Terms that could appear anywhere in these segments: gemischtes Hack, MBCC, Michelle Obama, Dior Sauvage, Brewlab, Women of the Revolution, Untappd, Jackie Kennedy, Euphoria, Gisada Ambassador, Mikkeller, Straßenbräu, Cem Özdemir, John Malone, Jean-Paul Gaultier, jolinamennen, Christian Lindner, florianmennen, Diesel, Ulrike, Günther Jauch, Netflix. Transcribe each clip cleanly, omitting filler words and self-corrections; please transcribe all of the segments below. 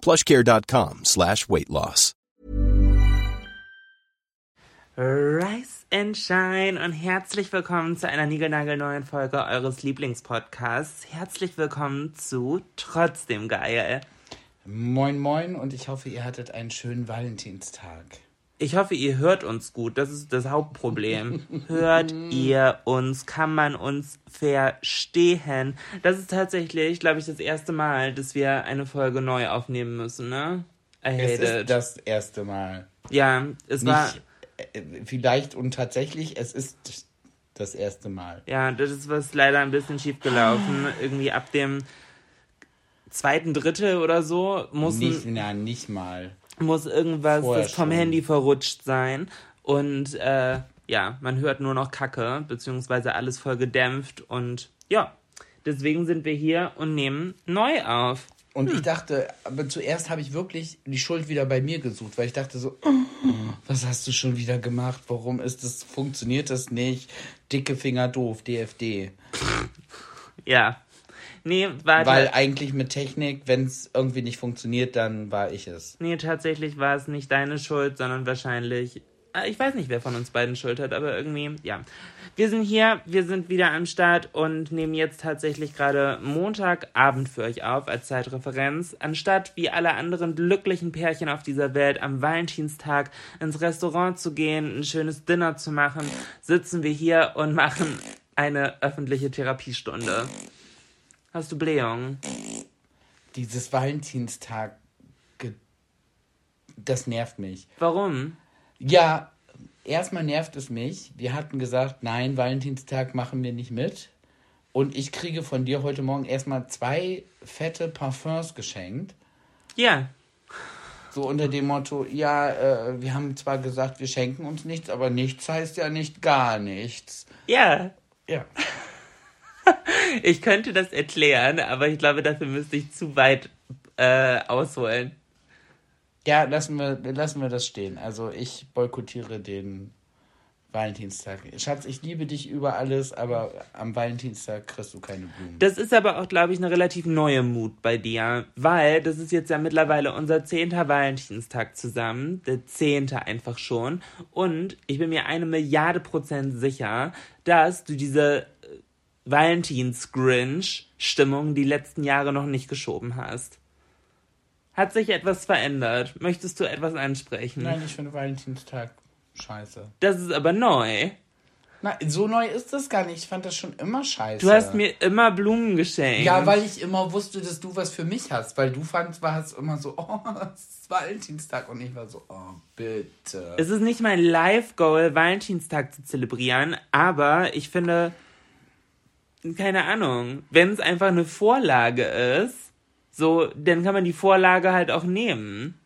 PlushCare.com/weight loss. Rise and shine und herzlich willkommen zu einer niegelnagelneuen Folge eures Lieblingspodcasts. Herzlich willkommen zu Trotzdem Geil. Moin moin und ich hoffe, ihr hattet einen schönen Valentinstag. Ich hoffe, ihr hört uns gut. Das ist das Hauptproblem. Hört ihr uns? Kann man uns verstehen? Das ist tatsächlich, glaube ich, das erste Mal, dass wir eine Folge neu aufnehmen müssen, ne? Es ist das erste Mal. Ja, es nicht, war... Vielleicht und tatsächlich, es ist das erste Mal. Ja, das ist was leider ein bisschen schief gelaufen. Irgendwie ab dem zweiten Drittel oder so muss irgendwas das vom Handy verrutscht sein. Und ja, man hört nur noch Kacke, beziehungsweise alles voll gedämpft. Und ja, deswegen sind wir hier und nehmen neu auf. Und ich dachte, aber zuerst habe ich wirklich die Schuld wieder bei mir gesucht, weil ich dachte so, was hast du schon wieder gemacht? Warum ist das, funktioniert das nicht? Dicke Finger doof, DFD. Ja. Nee, weil eigentlich mit Technik, wenn es irgendwie nicht funktioniert, dann war ich es. Nee, tatsächlich war es nicht deine Schuld, sondern wahrscheinlich, ich weiß nicht, wer von uns beiden Schuld hat, aber irgendwie, ja. Wir sind hier, wir sind wieder am Start und nehmen jetzt tatsächlich gerade Montagabend für euch auf als Zeitreferenz. Anstatt wie alle anderen glücklichen Pärchen auf dieser Welt am Valentinstag ins Restaurant zu gehen, ein schönes Dinner zu machen, sitzen wir hier und machen eine öffentliche Therapiestunde. Hast du Blähung? Dieses Valentinstag, das nervt mich. Warum? Ja, erstmal nervt es mich. Wir hatten gesagt, nein, Valentinstag machen wir nicht mit. Und ich kriege von dir heute Morgen erstmal 2 fette Parfums geschenkt. Ja. So unter dem Motto, ja, wir haben zwar gesagt, wir schenken uns nichts, aber nichts heißt ja nicht gar nichts. Ja. Ja. Ich könnte das erklären, aber ich glaube, dafür müsste ich zu weit ausholen. Ja, lassen wir das stehen. Also ich boykottiere den Valentinstag. Schatz, ich liebe dich über alles, aber am Valentinstag kriegst du keine Blumen. Das ist aber auch, glaube ich, eine relativ neue Mut bei dir, weil das ist jetzt ja mittlerweile unser 10. Valentinstag zusammen, der 10. einfach schon. Und ich bin mir 1 Milliarde % sicher, dass du diese Valentins-Grinch-Stimmung die letzten Jahre noch nicht geschoben hast. Hat sich etwas verändert? Möchtest du etwas ansprechen? Nein, ich finde Valentinstag scheiße. Das ist aber neu. Nein, so neu ist das gar nicht. Ich fand das schon immer scheiße. Du hast mir immer Blumen geschenkt. Ja, weil ich immer wusste, dass du was für mich hast. Weil du warst immer so, oh, es ist Valentinstag. Und ich war so, oh, bitte. Es ist nicht mein Life-Goal, Valentinstag zu zelebrieren. Aber ich finde... Keine Ahnung. Wenn es einfach eine Vorlage ist, so, dann kann man die Vorlage halt auch nehmen.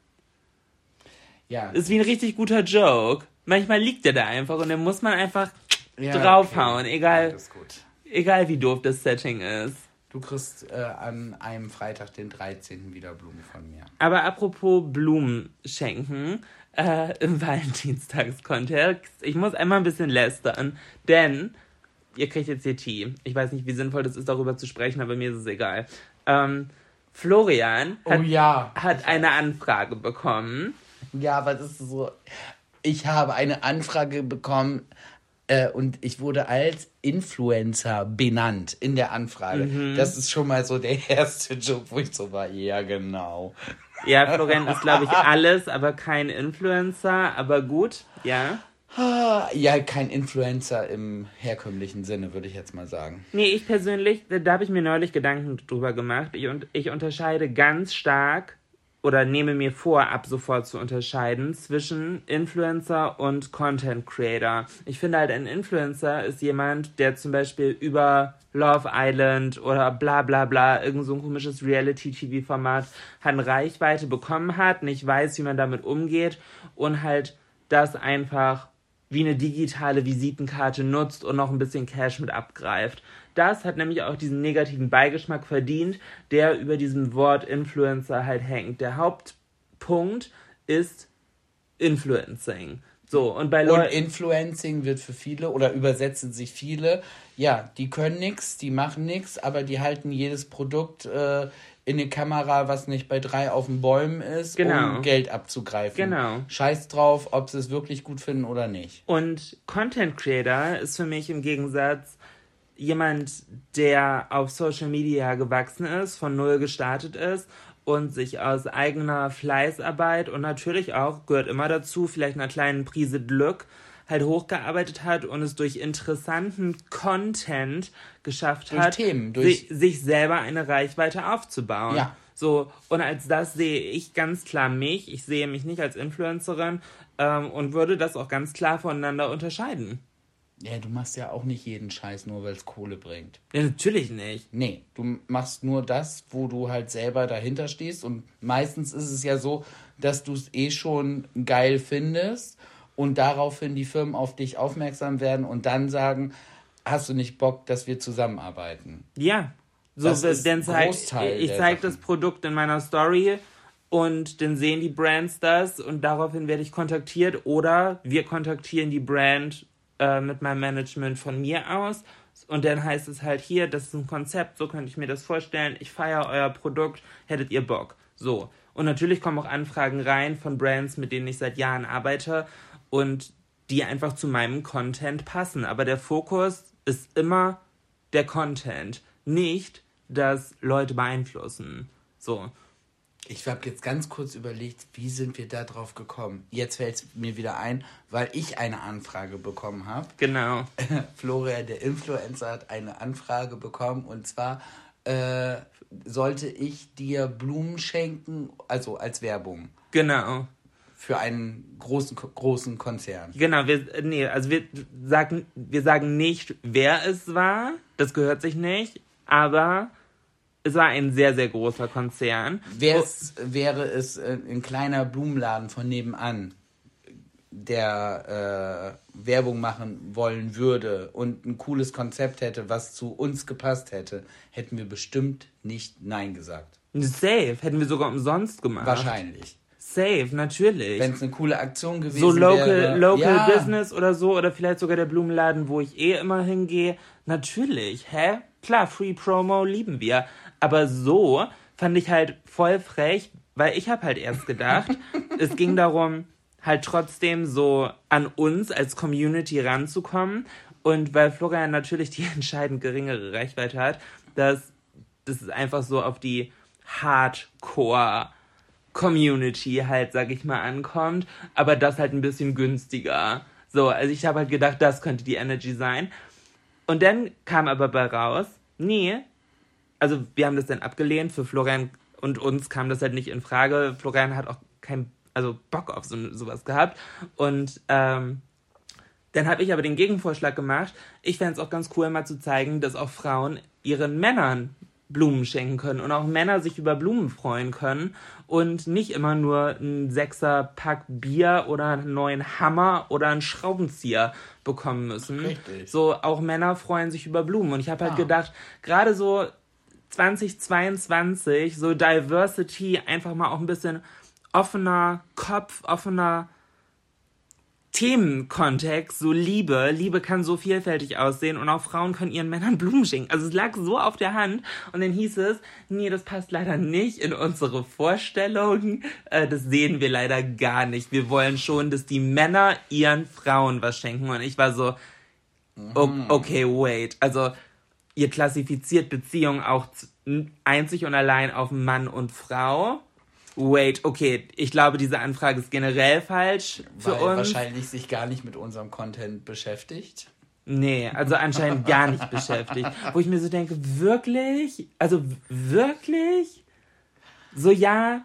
Ja. Ist wie ein richtig guter Joke. Manchmal liegt der da einfach und dann muss man einfach draufhauen, okay. Egal, ja, das ist gut. Egal wie doof das Setting ist. Du kriegst an einem Freitag, den 13. wieder Blumen von mir. Aber apropos Blumen schenken, im Valentinstagskontext, ich muss einmal ein bisschen lästern, denn... Ihr kriegt jetzt hier Tee. Ich weiß nicht, wie sinnvoll das ist, darüber zu sprechen, aber mir ist es egal. Florian hat eine Anfrage bekommen. Ja, aber das ist so... Ich habe eine Anfrage bekommen und ich wurde als Influencer benannt in der Anfrage. Mhm. Das ist schon mal so der erste Job, wo ich so war. Ja, genau. Ja, Florian ist, glaube ich, alles, aber kein Influencer, aber gut, ja. Ja, kein Influencer im herkömmlichen Sinne, würde ich jetzt mal sagen. Nee, ich persönlich, da habe ich mir neulich Gedanken drüber gemacht. Ich unterscheide ganz stark oder nehme mir vor, ab sofort zu unterscheiden zwischen Influencer und Content Creator. Ich finde halt, ein Influencer ist jemand, der zum Beispiel über Love Island oder bla bla bla, irgend so ein komisches Reality-TV-Format, eine Reichweite bekommen hat, nicht weiß, wie man damit umgeht und halt das einfach wie eine digitale Visitenkarte nutzt und noch ein bisschen Cash mit abgreift. Das hat nämlich auch diesen negativen Beigeschmack verdient, der über diesem Wort Influencer halt hängt. Der Hauptpunkt ist Influencing. So, und bei Leuten. Influencing wird für viele, oder übersetzen sich viele, ja, die können nichts, die machen nichts, aber die halten jedes Produkt in eine Kamera, was nicht bei 3 auf den Bäumen ist, genau, um Geld abzugreifen. Genau. Scheiß drauf, ob sie es wirklich gut finden oder nicht. Und Content Creator ist für mich im Gegensatz jemand, der auf Social Media gewachsen ist, von null gestartet ist und sich aus eigener Fleißarbeit und natürlich auch, gehört immer dazu, vielleicht einer kleinen Prise Glück, halt hochgearbeitet hat und es durch interessanten Content geschafft hat, sich selber eine Reichweite aufzubauen. Ja. So, und als das sehe ich ganz klar mich. Ich sehe mich nicht als Influencerin und würde das auch ganz klar voneinander unterscheiden. Ja, du machst ja auch nicht jeden Scheiß nur, weil es Kohle bringt. Ja, natürlich nicht. Nee, du machst nur das, wo du halt selber dahinter stehst. Und meistens ist es ja so, dass du es schon geil findest und daraufhin die Firmen auf dich aufmerksam werden und dann sagen, hast du nicht Bock, dass wir zusammenarbeiten? Ja, so das ist ein Großteil. Ich zeige das Produkt in meiner Story und dann sehen die Brands das und daraufhin werde ich kontaktiert oder wir kontaktieren die Brand mit meinem Management von mir aus und dann heißt es halt hier, das ist ein Konzept, so könnte ich mir das vorstellen, ich feiere euer Produkt, hättet ihr Bock? So. Und natürlich kommen auch Anfragen rein von Brands, mit denen ich seit Jahren arbeite und die einfach zu meinem Content passen. Aber der Fokus ist immer der Content, nicht das Leute beeinflussen. So. Ich habe jetzt ganz kurz überlegt, wie sind wir da drauf gekommen? Jetzt fällt es mir wieder ein, weil ich eine Anfrage bekommen habe. Genau. Florian, der Influencer, hat eine Anfrage bekommen und zwar sollte ich dir Blumen schenken, also als Werbung. Genau. Für einen großen Konzern. Genau, wir sagen nicht, wer es war, das gehört sich nicht, aber es war ein sehr, sehr großer Konzern. Wäre es ein kleiner Blumenladen von nebenan, der Werbung machen wollen würde und ein cooles Konzept hätte, was zu uns gepasst hätte, hätten wir bestimmt nicht Nein gesagt. Safe, hätten wir sogar umsonst gemacht. Wahrscheinlich. Safe, natürlich. Wenn es eine coole Aktion gewesen wäre. So Local Business oder so, oder vielleicht sogar der Blumenladen, wo ich immer hingehe. Natürlich, hä? Klar, Free Promo lieben wir. Aber so fand ich halt voll frech, weil ich habe halt erst gedacht, es ging darum, halt trotzdem so an uns als Community ranzukommen. Und weil Florian natürlich die entscheidend geringere Reichweite hat, das ist einfach so auf die Hardcore-Community halt, sag ich mal, ankommt. Aber das halt ein bisschen günstiger. So, also ich habe halt gedacht, das könnte die Energy sein. Und dann kam aber bei raus, nee, also wir haben das dann abgelehnt. Für Florian und uns kam das halt nicht in Frage. Florian hat auch keinen Bock auf sowas gehabt. Und dann habe ich aber den Gegenvorschlag gemacht. Ich fände es auch ganz cool, mal zu zeigen, dass auch Frauen ihren Männern Blumen schenken können und auch Männer sich über Blumen freuen können und nicht immer nur ein 6er-Pack Bier oder einen neuen Hammer oder einen Schraubenzieher bekommen müssen. Richtig. So, auch Männer freuen sich über Blumen. Und ich habe halt gedacht, gerade so 2022, so Diversity, einfach mal auch ein bisschen offener Kopf, offener Themenkontext, so Liebe. Liebe kann so vielfältig aussehen und auch Frauen können ihren Männern Blumen schenken. Also es lag so auf der Hand und dann hieß es, nee, das passt leider nicht in unsere Vorstellungen. Das sehen wir leider gar nicht. Wir wollen schon, dass die Männer ihren Frauen was schenken. Und ich war so, okay, wait. Also ihr klassifiziert Beziehungen auch einzig und allein auf Mann und Frau. wait, okay, ich glaube, diese Anfrage ist generell falsch für uns. Weil wahrscheinlich sich gar nicht mit unserem Content beschäftigt. Nee, also anscheinend gar nicht beschäftigt. Wo ich mir so denke, wirklich? Also wirklich? So ja?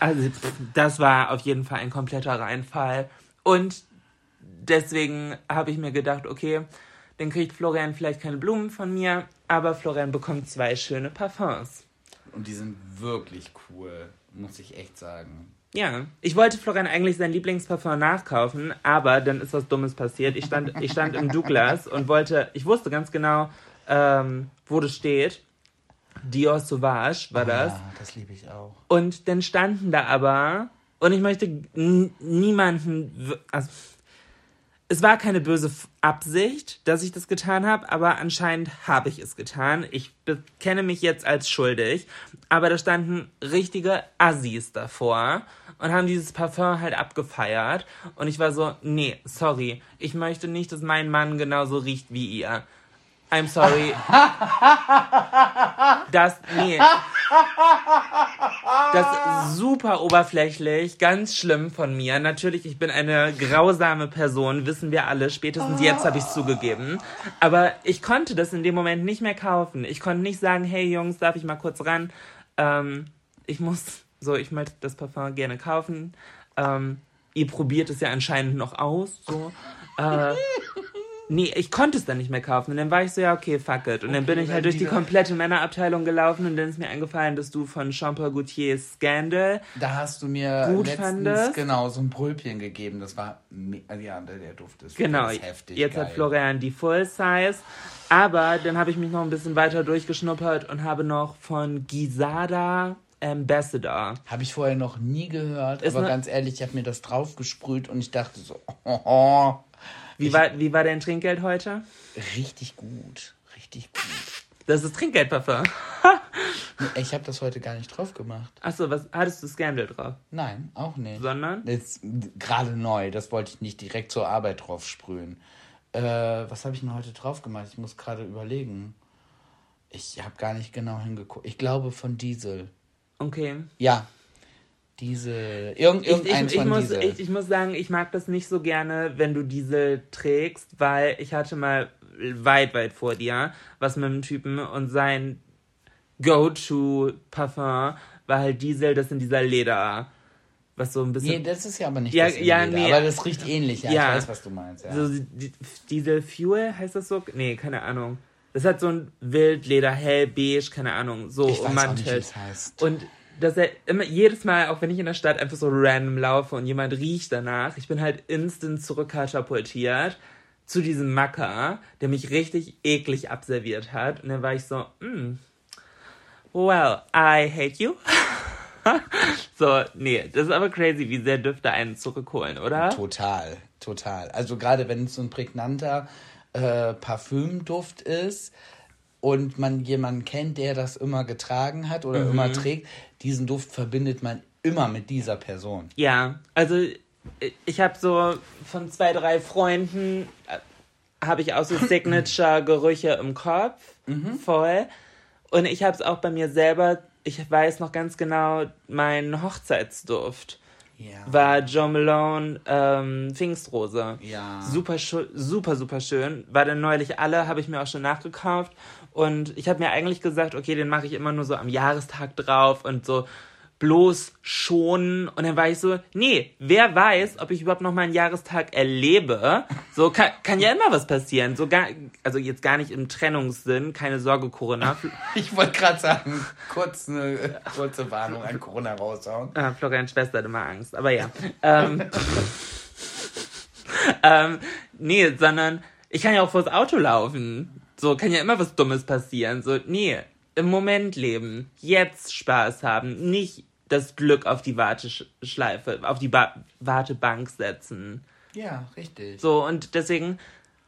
Also das war auf jeden Fall ein kompletter Reinfall. Und deswegen habe ich mir gedacht, okay, dann kriegt Florian vielleicht keine Blumen von mir, aber Florian bekommt 2 schöne Parfums. Und die sind wirklich cool, muss ich echt sagen. Ja, ich wollte Florian eigentlich sein Lieblingsparfum nachkaufen, aber dann ist was Dummes passiert. Ich stand im Douglas und ich wusste ganz genau, wo das steht. Dior Sauvage war das. Ja, das liebe ich auch. Und dann standen da aber, und ich möchte niemanden... Also, es war keine böse Absicht, dass ich das getan habe, aber anscheinend habe ich es getan. Ich bekenne mich jetzt als schuldig, aber da standen richtige Assis davor und haben dieses Parfum halt abgefeiert. Und ich war so, nee, sorry, ich möchte nicht, dass mein Mann genauso riecht wie ihr. I'm sorry. Das ist super oberflächlich, ganz schlimm von mir. Natürlich, ich bin eine grausame Person, wissen wir alle. Spätestens jetzt habe ich es zugegeben. Aber ich konnte das in dem Moment nicht mehr kaufen. Ich konnte nicht sagen, hey Jungs, darf ich mal kurz ran? Ich möchte das Parfum gerne kaufen. Ihr probiert es ja anscheinend noch aus. So. Nee, ich konnte es dann nicht mehr kaufen. Und dann war ich so, ja, okay, fuck it. Und dann bin ich halt durch die komplette Männerabteilung gelaufen und dann ist mir eingefallen, dass du von Jean-Paul Gaultiers Scandal da hast du mir letztens so ein Brötchen gegeben. Das war, ja, der Duft ist ganz heftig. Jetzt geil. Hat Florian die Full Size. Aber dann habe ich mich noch ein bisschen weiter durchgeschnuppert und habe noch von Gisada Ambassador. Habe ich vorher noch nie gehört. Ganz ehrlich, ich habe mir das draufgesprüht und ich dachte so, oh. Wie war dein Trinkgeld heute? Richtig gut. Das ist Trinkgeldparfum. Ich habe das heute gar nicht drauf gemacht. Achso, hattest du Scandal drauf? Nein, auch nicht. Sondern? Jetzt gerade neu, das wollte ich nicht direkt zur Arbeit drauf sprühen. Was habe ich denn heute drauf gemacht? Ich muss gerade überlegen. Ich habe gar nicht genau hingeguckt. Ich glaube von Diesel. Okay. Ja. Diesel, Diesel. Ich muss sagen, ich mag das nicht so gerne, wenn du Diesel trägst, weil ich hatte mal weit, weit vor dir was mit dem Typen und sein Go-To-Parfum war halt Diesel, das in dieser Leder, was so ein bisschen... Nee, das ist ja aber nicht das Leder, nee, aber das riecht ähnlich, ja, ich weiß, was du meinst. Ja. So, Diesel Fuel, heißt das so? Nee, keine Ahnung. Das hat so ein Wildleder, hell, beige, keine Ahnung, so ummantelt. Ich weiß auch nicht, was heißt. Und dass er immer, jedes Mal, auch wenn ich in der Stadt einfach so random laufe und jemand riecht danach, ich bin halt instant zurückkatapultiert zu diesem Macker, der mich richtig eklig abserviert hat. Und dann war ich so, well, I hate you. So, nee, das ist aber crazy, wie sehr Düfte einen zurückholen, oder? Total. Also gerade, wenn es so ein prägnanter Parfümduft ist, und man jemanden kennt, der das immer getragen hat oder immer trägt, diesen Duft verbindet man immer mit dieser Person. Ja, also ich habe so von 2, 3 Freunden, habe ich auch so Signature-Gerüche im Kopf, voll. Und ich habe es auch bei mir selber, ich weiß noch ganz genau, mein Hochzeitsduft war John Malone Pfingstrose. Ja. Super schön. War dann neulich alle, habe ich mir auch schon nachgekauft. Und ich habe mir eigentlich gesagt, okay, den mache ich immer nur so am Jahrestag drauf und so bloß schonen. Und dann war ich so, nee, wer weiß, ob ich überhaupt noch mal einen Jahrestag erlebe. So kann ja immer was passieren. Also jetzt gar nicht im Trennungssinn, keine Sorge, Corona. Ich wollte gerade sagen, kurz eine kurze Warnung an Corona raushauen. Ah, Florians Schwester hat immer Angst, aber ja. Nee, sondern ich kann ja auch vors Auto laufen. So, kann ja immer was Dummes passieren. So, nee, im Moment leben, jetzt Spaß haben, nicht das Glück auf die Wartebank setzen. Ja, richtig. So, und deswegen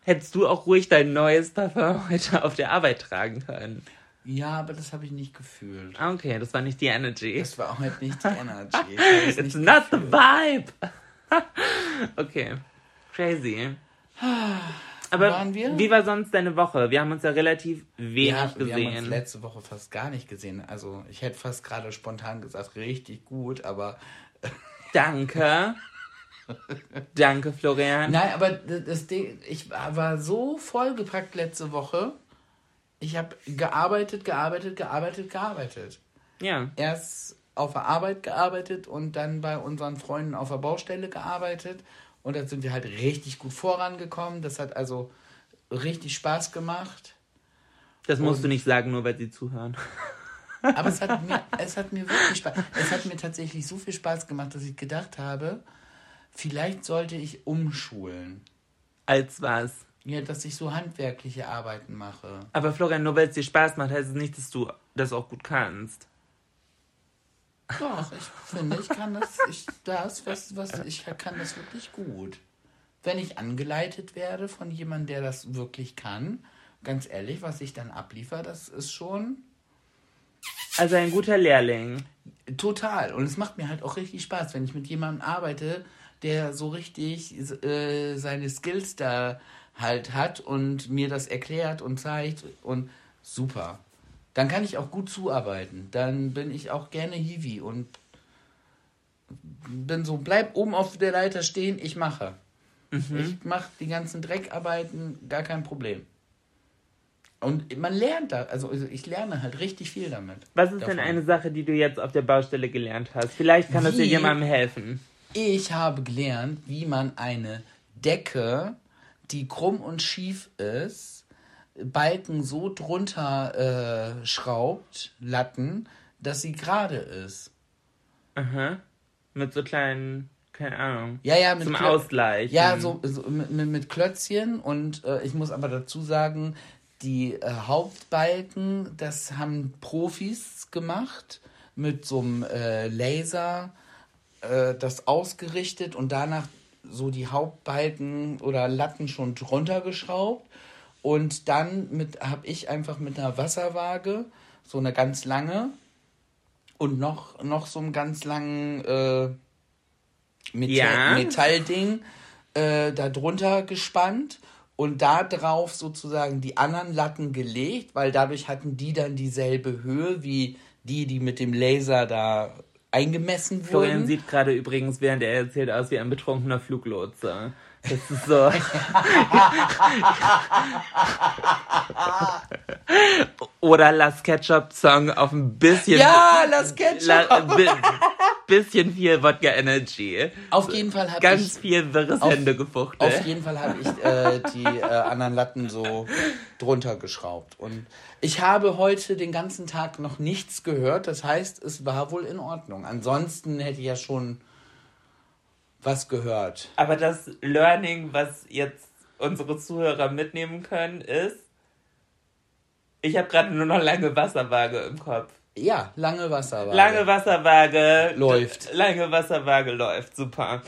hättest du auch ruhig dein neues Parfum heute auf der Arbeit tragen können. Ja, aber das habe ich nicht gefühlt. Okay, das war nicht die Energy. Das war auch halt nicht die Energy. It's not the vibe. Okay, crazy. Aber waren wir? Wie war sonst deine Woche? Wir haben uns ja relativ wenig gesehen. Wir haben uns letzte Woche fast gar nicht gesehen. Also ich hätte fast gerade spontan gesagt, richtig gut, aber... Danke. Danke, Florian. Nein, aber das Ding, ich war so vollgepackt letzte Woche. Ich habe gearbeitet. Ja. Erst auf der Arbeit gearbeitet und dann bei unseren Freunden auf der Baustelle gearbeitet. Und da sind wir halt richtig gut vorangekommen. Das hat also richtig Spaß gemacht. Das musst du nicht sagen, nur weil sie zuhören. Aber es hat mir wirklich Spaß. Es hat mir tatsächlich so viel Spaß gemacht, dass ich gedacht habe, vielleicht sollte ich umschulen. Als was? Ja, dass ich so handwerkliche Arbeiten mache. Aber Florian, nur weil es dir Spaß macht, heißt es nicht, dass du das auch gut kannst. Doch, ich finde, ich kann das wirklich gut. Wenn ich angeleitet werde von jemandem, der das wirklich kann, ganz ehrlich, was ich dann abliefere, das ist schon... Also ein guter Lehrling. Total. Und es macht mir halt auch richtig Spaß, wenn ich mit jemandem arbeite, der so richtig seine Skills da halt hat und mir das erklärt und zeigt und super. Dann kann ich auch gut zuarbeiten. Dann bin ich auch gerne Hiwi und bin so, bleib oben auf der Leiter stehen, ich mache. Mhm. Ich mache die ganzen Dreckarbeiten, gar kein Problem. Und man lernt da, also ich lerne halt richtig viel damit. Was ist denn eine Sache, die du jetzt auf der Baustelle gelernt hast? Vielleicht kann das dir jemandem helfen. Ich habe gelernt, wie man eine Decke, die krumm und schief ist, Balken so drunter schraubt, Latten, dass sie gerade ist. Aha. Mit so kleinen, keine Ahnung. Ja, mit zum Ausgleich. Ja, so mit Klötzchen und ich muss aber dazu sagen, die Hauptbalken, das haben Profis gemacht mit so einem Laser, das ausgerichtet und danach so die Hauptbalken oder Latten schon drunter geschraubt. Und dann habe ich einfach mit einer Wasserwaage, so eine ganz lange und noch so einen ganz langen Metallding da drunter gespannt und da drauf sozusagen die anderen Latten gelegt, weil dadurch hatten die dann dieselbe Höhe wie die mit dem Laser da eingemessen wurden. Florian sieht gerade übrigens, während er erzählt, aus wie ein betrunkener Fluglotse. Das ist so. Oder lass Ketchup-Song auf ein bisschen. Ja, lass Ketchup. Bisschen viel Wodka Energy. Auf jeden Fall habe ich ganz viel wirres Hände gefuchtelt. Auf jeden Fall habe ich die anderen Latten so drunter geschraubt. Und ich habe heute den ganzen Tag noch nichts gehört. Das heißt, es war wohl in Ordnung. Ansonsten hätte ich ja schon was gehört. Aber das Learning, was jetzt unsere Zuhörer mitnehmen können, ist, ich habe gerade nur noch lange Wasserwaage im Kopf. Ja, lange Wasserwaage. Lange Wasserwaage läuft, super.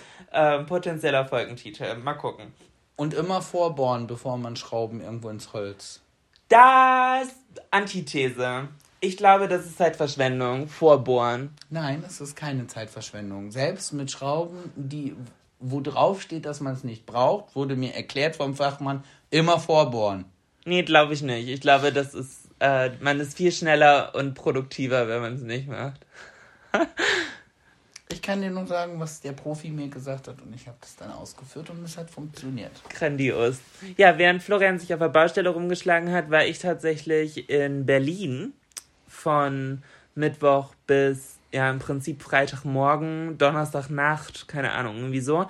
Potenzieller Folgentitel, mal gucken. Und immer vorbohren, bevor man Schrauben irgendwo ins Holz. Das Antithese. Ich glaube, das ist Zeitverschwendung, vorbohren. Nein, das ist keine Zeitverschwendung. Selbst mit Schrauben, wo drauf steht, dass man es nicht braucht, wurde mir erklärt vom Fachmann, immer vorbohren. Nee, glaube ich nicht. Ich glaube, das ist, man ist viel schneller und produktiver, wenn man es nicht macht. Ich kann dir nur sagen, was der Profi mir gesagt hat und ich habe das dann ausgeführt und es hat funktioniert. Grandios. Ja, während Florian sich auf der Baustelle rumgeschlagen hat, war ich tatsächlich in Berlin. Von Mittwoch bis, ja, im Prinzip Freitagmorgen, Donnerstagnacht, keine Ahnung, irgendwie so.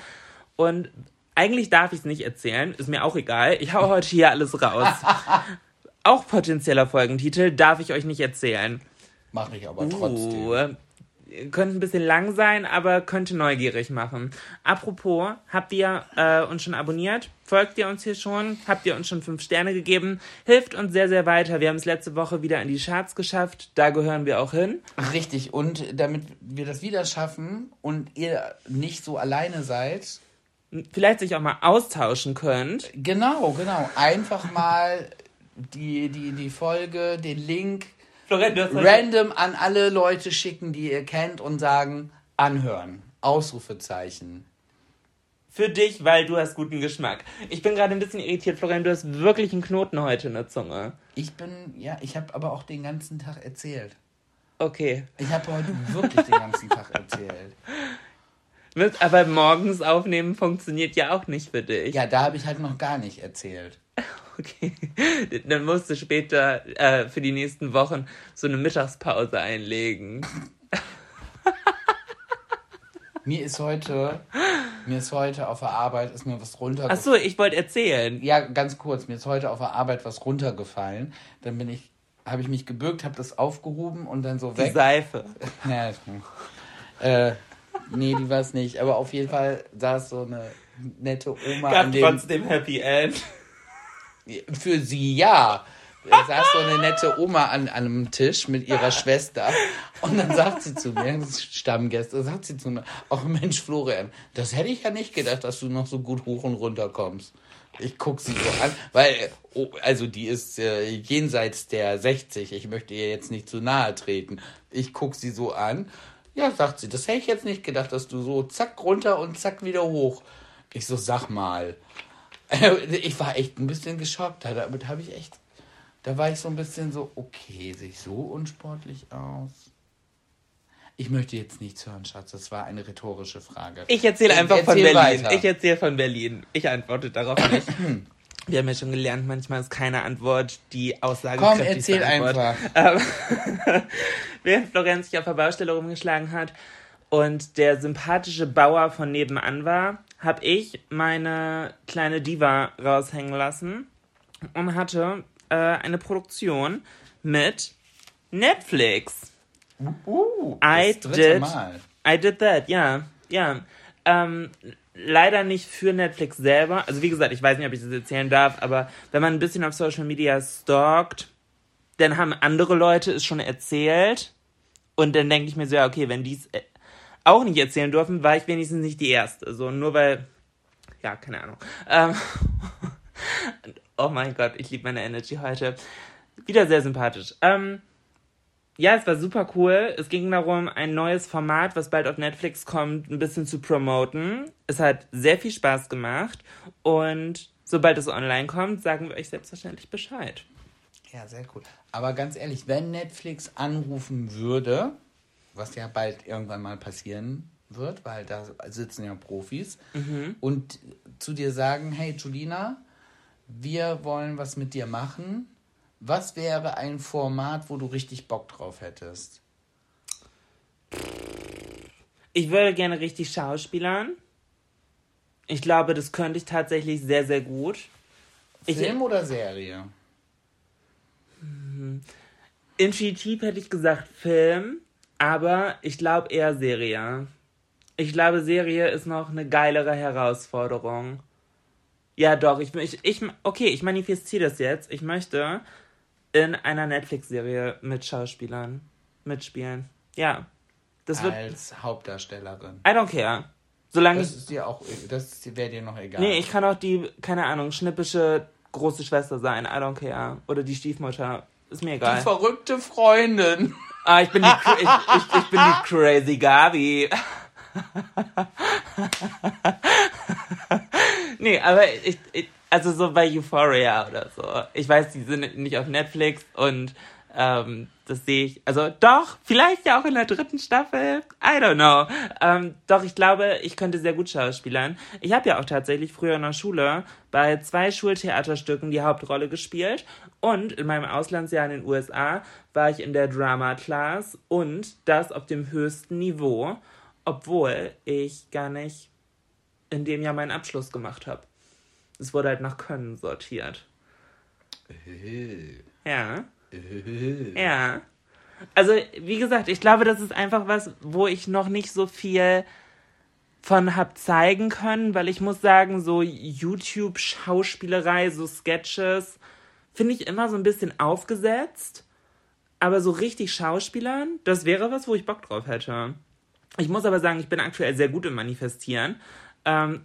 Und eigentlich darf ich es nicht erzählen, ist mir auch egal. Ich hau heute hier alles raus. Auch potenzieller Folgentitel, darf ich euch nicht erzählen. Mach ich aber trotzdem. Könnte ein bisschen lang sein, aber könnte neugierig machen. Apropos, habt ihr uns schon abonniert? Folgt ihr uns hier schon? Habt ihr uns schon 5 Sterne gegeben? Hilft uns sehr, sehr weiter. Wir haben es letzte Woche wieder in die Charts geschafft. Da gehören wir auch hin. Richtig. Und damit wir das wieder schaffen und ihr nicht so alleine seid. Vielleicht sich auch mal austauschen könnt. Genau. Einfach mal die Folge, den Link random an alle Leute schicken, die ihr kennt und sagen, anhören. Ausrufezeichen. für dich, weil du hast guten Geschmack. Ich bin gerade ein bisschen irritiert, Florian, du hast wirklich einen Knoten heute in der Zunge. Ich habe aber auch den ganzen Tag erzählt. Okay. Ich habe heute wirklich den ganzen Tag erzählt. Aber morgens aufnehmen funktioniert ja auch nicht für dich. Ja, da habe ich halt noch gar nicht erzählt. Okay, dann musst du später für die nächsten Wochen so eine Mittagspause einlegen. Mir ist heute auf der Arbeit was runtergefallen. Achso, ich wollte erzählen. Ja, ganz kurz. Mir ist heute auf der Arbeit was runtergefallen. Dann habe ich mich gebückt, habe das aufgehoben und dann so weg. Die Seife. Nee, die war es nicht. Aber auf jeden Fall saß so eine nette Oma an dem... Gab trotzdem Happy End. Für sie, ja. Da saß so eine nette Oma an einem Tisch mit ihrer Schwester. Und dann sagt sie zu mir, Stammgäste, sagt sie zu mir, ach Mensch, Florian, das hätte ich ja nicht gedacht, dass du noch so gut hoch und runter kommst. Ich gucke sie so an, weil, die ist jenseits der 60. Ich möchte ihr jetzt nicht zu nahe treten. Ich gucke sie so an. Ja, sagt sie, das hätte ich jetzt nicht gedacht, dass du so zack runter und zack wieder hoch. Ich so, sag mal. Ich war echt ein bisschen geschockt. Da war ich so ein bisschen so, okay, sehe ich so unsportlich aus? Ich möchte jetzt nichts hören, Schatz. Das war eine rhetorische Frage. Ich erzähle einfach von Berlin. Weiter. Ich erzähle von Berlin. Ich antworte darauf nicht. Wir haben ja schon gelernt, manchmal ist keine Antwort die aussagekräftigste Antwort. Komm, erzähl einfach. Während Florian sich auf der Baustelle rumgeschlagen hat und der sympathische Bauer von nebenan war, habe ich meine kleine Diva raushängen lassen und hatte eine Produktion mit Netflix. I did that, ja. Yeah. Leider nicht für Netflix selber. Also wie gesagt, ich weiß nicht, ob ich das erzählen darf, aber wenn man ein bisschen auf Social Media stalkt, dann haben andere Leute es schon erzählt. Und dann denke ich mir so, ja, okay, wenn die es auch nicht erzählen dürfen, war ich wenigstens nicht die Erste. So, nur weil, ja, keine Ahnung. Oh mein Gott, ich liebe meine Energy heute. Wieder sehr sympathisch. Ja, es war super cool. Es ging darum, ein neues Format, was bald auf Netflix kommt, ein bisschen zu promoten. Es hat sehr viel Spaß gemacht. Und sobald es online kommt, sagen wir euch selbstverständlich Bescheid. Ja, sehr cool. Aber ganz ehrlich, wenn Netflix anrufen würde, was ja bald irgendwann mal passieren wird, weil da sitzen ja Profis, und zu dir sagen, hey Julina, wir wollen was mit dir machen. Was wäre ein Format, wo du richtig Bock drauf hättest? Ich würde gerne richtig schauspielern. Ich glaube, das könnte ich tatsächlich sehr, sehr gut. Film oder Serie? Intuitiv hätte ich gesagt Film, aber ich glaube eher Serie. Ich glaube, Serie ist noch eine geilere Herausforderung. Ja, doch. Ich manifestiere das jetzt. Ich möchte in einer Netflix-Serie mit Schauspielern mitspielen. Ja. Das wird als Hauptdarstellerin. I don't care. Solange das wäre dir noch egal. Nee, ich kann auch die, keine Ahnung, schnippische große Schwester sein. I don't care. Oder die Stiefmutter. Ist mir egal. Die verrückte Freundin. Ah, ich bin die Crazy Gabi. Nee, aber ich so bei Euphoria oder so. Ich weiß, die sind nicht auf Netflix und das sehe ich. Also doch, vielleicht ja auch in der 3. Staffel. I don't know. Doch, ich glaube, ich könnte sehr gut schauspielern. Ich habe ja auch tatsächlich früher in der Schule bei 2 Schultheaterstücken die Hauptrolle gespielt. Und in meinem Auslandsjahr in den USA war ich in der Drama-Class und das auf dem höchsten Niveau, obwohl ich gar nicht in dem Jahr meinen Abschluss gemacht habe. Es wurde halt nach Können sortiert. Ja. Ja. Also, wie gesagt, ich glaube, das ist einfach was, wo ich noch nicht so viel von hab zeigen können, weil ich muss sagen, so YouTube-Schauspielerei, so Sketches, finde ich immer so ein bisschen aufgesetzt. Aber so richtig Schauspielern, das wäre was, wo ich Bock drauf hätte. Ich muss aber sagen, ich bin aktuell sehr gut im Manifestieren.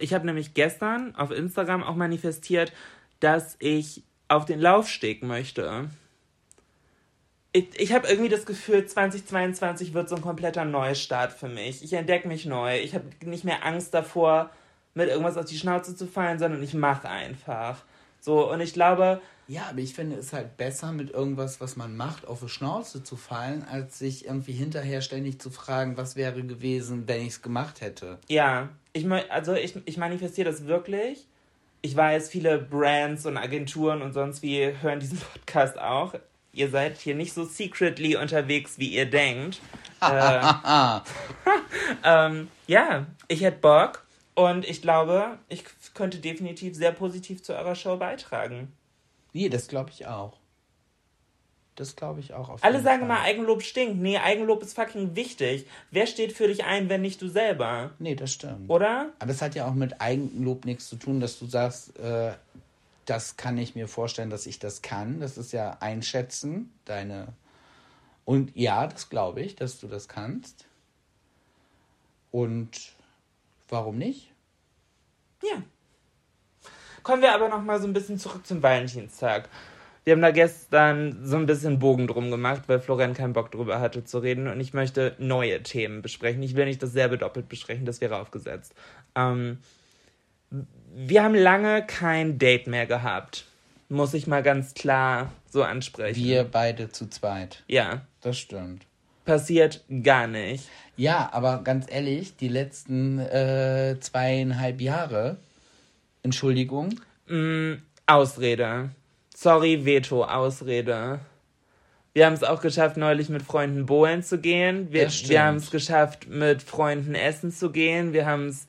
Ich habe nämlich gestern auf Instagram auch manifestiert, dass ich auf den Laufsteg möchte. Ich habe irgendwie das Gefühl, 2022 wird so ein kompletter Neustart für mich. Ich entdecke mich neu. Ich habe nicht mehr Angst davor, mit irgendwas auf die Schnauze zu fallen, sondern ich mache einfach. So, und ich glaube... Ja, aber ich finde, es ist halt besser, mit irgendwas, was man macht, auf die Schnauze zu fallen, als sich irgendwie hinterher ständig zu fragen, was wäre gewesen, wenn ich es gemacht hätte. Ja, ich manifestiere das wirklich. Ich weiß, viele Brands und Agenturen und sonst wie hören diesen Podcast auch. Ihr seid hier nicht so secretly unterwegs, wie ihr denkt. Ja, ich hätte Bock und ich glaube, ich könnte definitiv sehr positiv zu eurer Show beitragen. Nee, das glaube ich auch. Das glaube ich auch. Alle sagen mal, Eigenlob stinkt. Nee, Eigenlob ist fucking wichtig. Wer steht für dich ein, wenn nicht du selber? Nee, das stimmt. Oder? Aber es hat ja auch mit Eigenlob nichts zu tun, dass du sagst, das kann ich mir vorstellen, dass ich das kann. Das ist ja einschätzen, deine... Und ja, das glaube ich, dass du das kannst. Und warum nicht? Ja. Kommen wir aber noch mal so ein bisschen zurück zum Valentinstag. Wir haben da gestern so ein bisschen Bogen drum gemacht, weil Florian keinen Bock drüber hatte zu reden. Und ich möchte neue Themen besprechen. Ich will nicht dasselbe doppelt besprechen, das wäre aufgesetzt. Wir haben lange kein Date mehr gehabt. Muss ich mal ganz klar so ansprechen. Wir beide zu zweit. Ja. Das stimmt. Passiert gar nicht. Ja, aber ganz ehrlich, die letzten 2,5 Jahre... Entschuldigung? Ausrede. Sorry, Veto, Ausrede. Wir haben es auch geschafft, neulich mit Freunden bowlen zu gehen. Wir haben es geschafft, mit Freunden essen zu gehen. Wir haben es,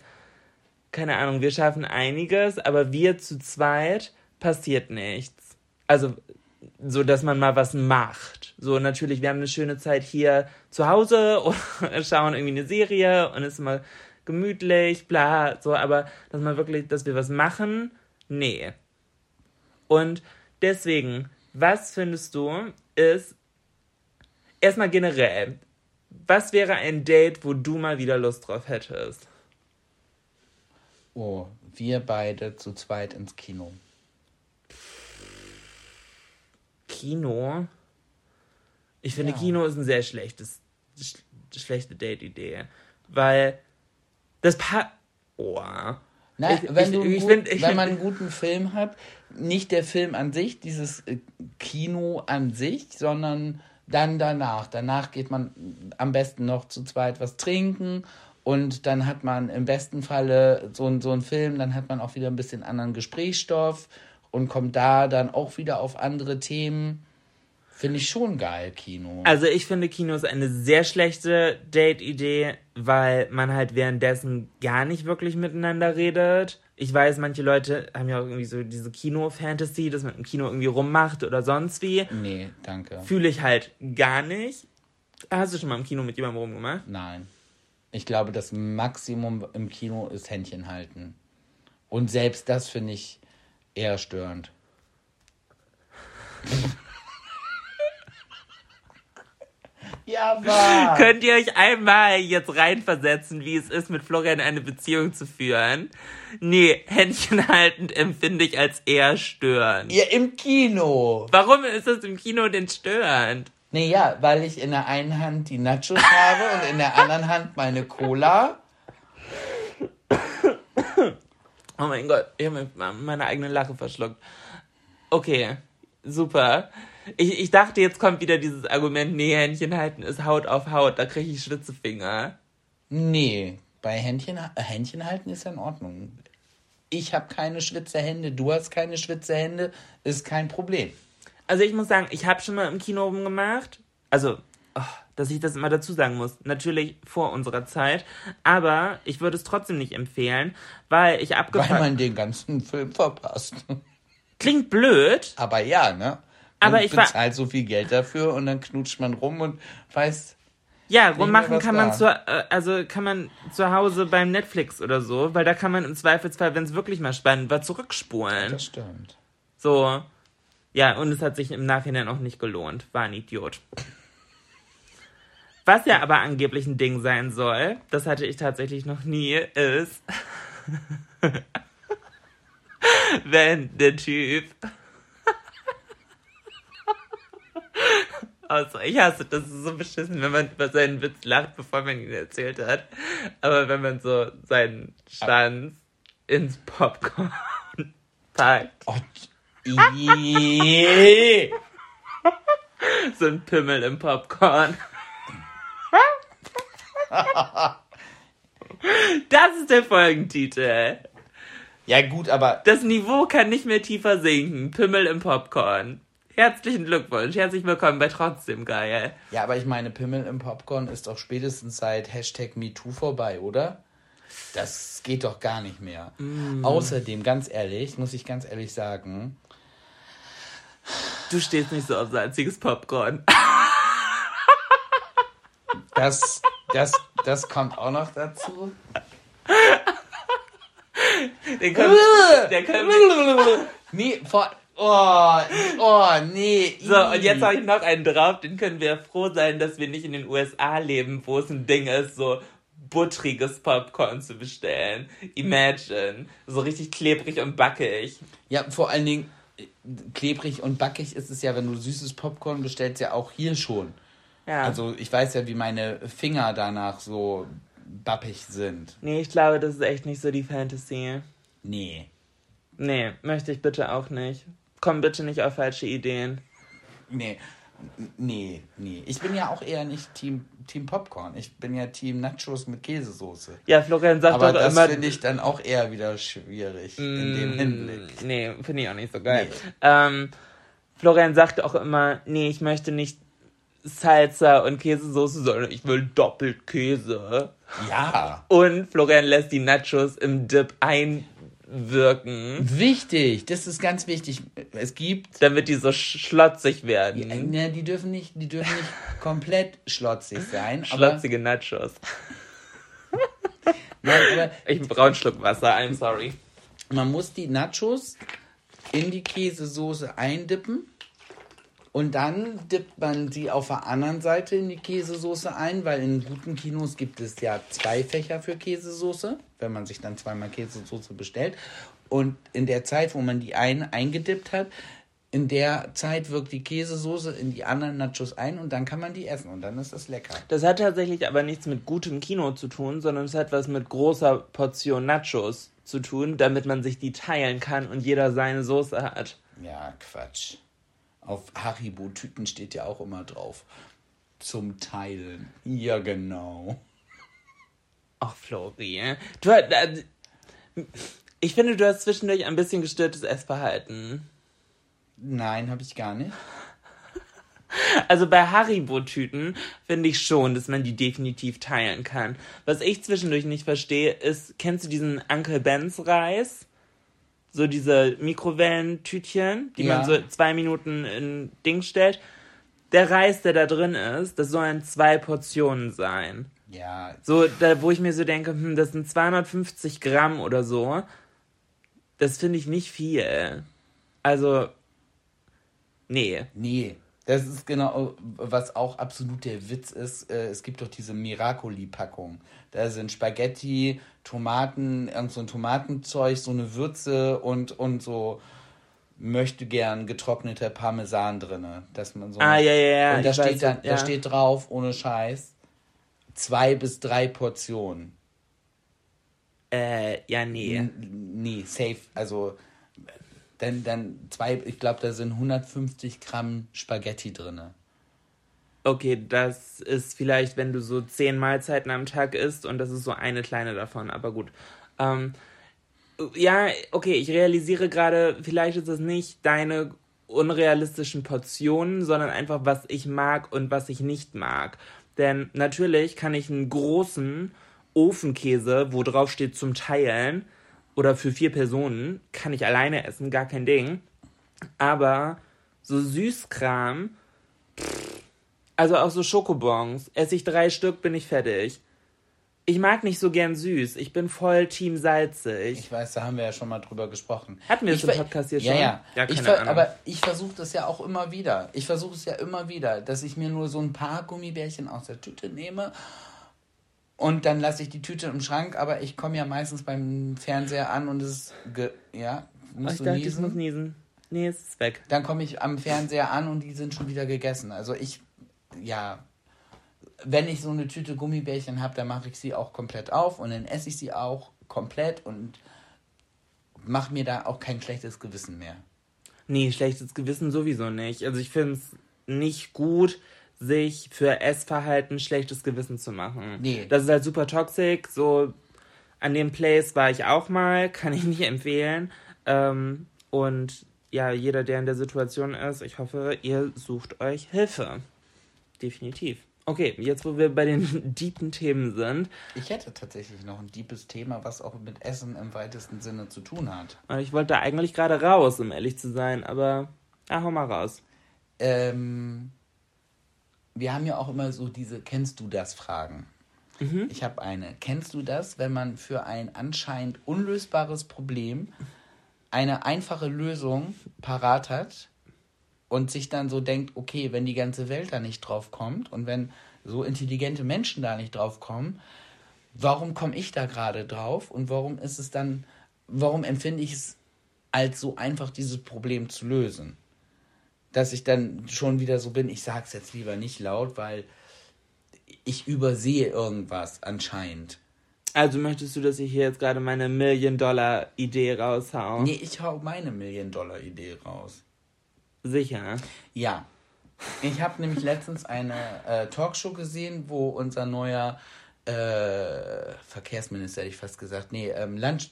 keine Ahnung, wir schaffen einiges, aber wir zu zweit passiert nichts. Also, so, dass man mal was macht. So, natürlich, wir haben eine schöne Zeit hier zu Hause oder schauen irgendwie eine Serie und ist mal... gemütlich, bla, so, aber dass man wirklich, dass wir was machen, nee. Und deswegen, was findest du, ist, erstmal generell, was wäre ein Date, wo du mal wieder Lust drauf hättest? Oh, wir beide zu zweit ins Kino. Kino? Ich finde, ja. Kino ist eine sehr schlechte Date-Idee, weil das wenn man einen guten Film hat, nicht der Film an sich, dieses Kino an sich, sondern dann danach. Danach geht man am besten noch zu zweit was trinken und dann hat man im besten Falle so einen Film, dann hat man auch wieder ein bisschen anderen Gesprächsstoff und kommt da dann auch wieder auf andere Themen. Finde ich schon geil, Kino. Also ich finde, Kino ist eine sehr schlechte Date-Idee, weil man halt währenddessen gar nicht wirklich miteinander redet. Ich weiß, manche Leute haben ja auch irgendwie so diese Kino-Fantasy, dass man im Kino irgendwie rummacht oder sonst wie. Nee, danke. Fühle ich halt gar nicht. Hast du schon mal im Kino mit jemandem rumgemacht? Nein. Ich glaube, das Maximum im Kino ist Händchen halten. Und selbst das finde ich eher störend. Ja, wahr. Könnt ihr euch einmal jetzt reinversetzen, wie es ist, mit Florian eine Beziehung zu führen? Nee, händchenhaltend empfinde ich als eher störend. Ja, im Kino. Warum ist das im Kino denn störend? Nee, ja, weil ich in der einen Hand die Nachos habe und in der anderen Hand meine Cola. Oh mein Gott, ich habe meine eigene Lache verschluckt. Okay, super. Ich dachte, jetzt kommt wieder dieses Argument, nee, Händchen halten ist Haut auf Haut, da kriege ich Schwitzefinger. Nee, bei Händchen halten ist ja in Ordnung. Ich habe keine Schwitzerhände, du hast keine Schwitzerhände, ist kein Problem. Also ich muss sagen, ich habe schon mal im Kino rumgemacht, also, dass ich das immer dazu sagen muss, natürlich vor unserer Zeit, aber ich würde es trotzdem nicht empfehlen, weil ich weil man den ganzen Film verpasst. Klingt blöd. Aber ja, ne? Aber ich bezahlt so viel Geld dafür und dann knutscht man rum und weiß. Ja, rummachen kann man zu Hause beim Netflix oder so, weil da kann man im Zweifelsfall, wenn es wirklich mal spannend war, zurückspulen. Das stimmt. So. Ja, und es hat sich im Nachhinein auch nicht gelohnt. War ein Idiot. Was ja aber angeblich ein Ding sein soll, das hatte ich tatsächlich noch nie, ist, wenn der Typ... Also ich hasse das, ist so beschissen, wenn man über seinen Witz lacht, bevor man ihn erzählt hat. Aber wenn man so seinen Schwanz ins Popcorn packt. Oh, yeah. So ein Pimmel im Popcorn. Das ist der Folgentitel. Ja gut, aber... Das Niveau kann nicht mehr tiefer sinken. Pimmel im Popcorn. Herzlichen Glückwunsch. Herzlich willkommen bei Trotzdem Geil. Ja, aber ich meine, Pimmel im Popcorn ist doch spätestens seit #MeToo vorbei, oder? Das geht doch gar nicht mehr. Mm. Außerdem, muss ich ganz ehrlich sagen... Du stehst nicht so auf salziges Popcorn. Das kommt auch noch dazu. Nee. So, und jetzt habe ich noch einen drauf, den können wir froh sein, dass wir nicht in den USA leben, wo es ein Ding ist, so buttriges Popcorn zu bestellen. Imagine. So richtig klebrig und backig. Ja, vor allen Dingen klebrig und backig ist es ja, wenn du süßes Popcorn bestellst, ja auch hier schon. Ja. Also ich weiß ja, wie meine Finger danach so bappig sind. Nee, ich glaube, das ist echt nicht so die Fantasy. Nee, möchte ich bitte auch nicht. Komm bitte nicht auf falsche Ideen. Nee. Ich bin ja auch eher nicht Team Popcorn. Ich bin ja Team Nachos mit Käsesoße. Ja, Florian sagt aber doch immer... Aber das finde ich dann auch eher wieder schwierig in dem Hinblick. Nee, finde ich auch nicht so geil. Nee. Florian sagt auch immer, nee, ich möchte nicht Salsa und Käsesoße, sondern ich will doppelt Käse. Ja. Und Florian lässt die Nachos im Dip einwirken. Wichtig, das ist ganz wichtig. Es gibt... Damit die so schlotzig werden. Ja, ne, die dürfen nicht komplett schlotzig sein. Schlotzige Nachos. Nein, aber ich brauche einen Schluck Wasser, I'm sorry. Man muss die Nachos in die Käsesoße eindippen. Und dann dippt man die auf der anderen Seite in die Käsesoße ein, weil in guten Kinos gibt es ja 2 Fächer für Käsesoße, wenn man sich dann 2-mal Käsesoße bestellt. Und in der Zeit, wo man die einen eingedippt hat, in der Zeit wirkt die Käsesoße in die anderen Nachos ein und dann kann man die essen und dann ist das lecker. Das hat tatsächlich aber nichts mit gutem Kino zu tun, sondern es hat was mit großer Portion Nachos zu tun, damit man sich die teilen kann und jeder seine Soße hat. Ja, Quatsch. Auf Haribo-Tüten steht ja auch immer drauf. Zum Teilen. Ja, genau. Ach, Flori. Ich finde, du hast zwischendurch ein bisschen gestörtes Essverhalten. Nein, habe ich gar nicht. Also bei Haribo-Tüten finde ich schon, dass man die definitiv teilen kann. Was ich zwischendurch nicht verstehe, ist, kennst du diesen Uncle Ben's Reis? So diese Mikrowellentütchen, die man so 2 Minuten in Ding stellt. Der Reis, der da drin ist, das sollen 2 Portionen sein. Ja. So, da, wo ich mir so denke, das sind 250 Gramm oder so. Das finde ich nicht viel. Also, nee. Das ist genau, was auch absolut der Witz ist. Es gibt doch diese Miracoli-Packung. Da sind Spaghetti, Tomaten, irgend so ein Tomatenzeug, so eine Würze und so möchte gern getrockneter Parmesan drinne, dass man so. Ja. Und da steht drauf, ohne Scheiß, 2 bis 3 Portionen. Nee, safe, also. Dann 2, ich glaube, da sind 150 Gramm Spaghetti drin. Okay, das ist vielleicht, wenn du so 10 Mahlzeiten am Tag isst und das ist so eine kleine davon, aber gut. Ja, okay, ich realisiere gerade, vielleicht ist es nicht deine unrealistischen Portionen, sondern einfach, was ich mag und was ich nicht mag. Denn natürlich kann ich einen großen Ofenkäse, wo drauf steht zum Teilen, oder für 4 Personen, kann ich alleine essen, gar kein Ding. Aber so Süßkram, also auch so Schokobons, esse ich 3 Stück, bin ich fertig. Ich mag nicht so gern süß, ich bin voll Team salzig. Ich weiß, da haben wir ja schon mal drüber gesprochen. Hatten wir das im Podcast hier schon? Ja, keine Ahnung. Aber ich versuche das ja auch immer wieder. Dass ich mir nur so ein paar Gummibärchen aus der Tüte nehme. Und dann lasse ich die Tüte im Schrank, aber ich komme ja meistens beim Fernseher an und es... Ich muss niesen. Nee, es ist weg. Dann komme ich am Fernseher an und die sind schon wieder gegessen. Also wenn ich so eine Tüte Gummibärchen habe, dann mache ich sie auch komplett auf und dann esse ich sie auch komplett und mache mir da auch kein schlechtes Gewissen mehr. Nee, schlechtes Gewissen sowieso nicht. Also ich finde es nicht gut, sich für Essverhalten schlechtes Gewissen zu machen. Nee. Das ist halt super toxisch. So an dem Place war ich auch mal, kann ich nicht empfehlen. Und ja, jeder, der in der Situation ist, ich hoffe, ihr sucht euch Hilfe. Definitiv. Okay, jetzt wo wir bei den deepen Themen sind. Ich hätte tatsächlich noch ein deepes Thema, was auch mit Essen im weitesten Sinne zu tun hat. Und ich wollte da eigentlich gerade raus, um ehrlich zu sein, aber ja, hau mal raus. Wir haben ja auch immer so diese Kennst-du-das-Fragen. Mhm. Ich habe eine. Kennst du das, wenn man für ein anscheinend unlösbares Problem eine einfache Lösung parat hat? Und sich dann so denkt, okay, wenn die ganze Welt da nicht drauf kommt und wenn so intelligente Menschen da nicht drauf kommen, warum komme ich da gerade drauf und warum empfinde ich es als so einfach, dieses Problem zu lösen? Dass ich dann schon wieder so bin, ich sag's jetzt lieber nicht laut, weil ich übersehe irgendwas anscheinend. Also möchtest du, dass ich hier jetzt gerade meine $1 Million-Idee raushaue? Nee, ich hau meine $1 Million-Idee raus. Sicher. Ja. Ich habe nämlich letztens eine Talkshow gesehen, wo unser neuer Verkehrsminister, hätte ich fast gesagt,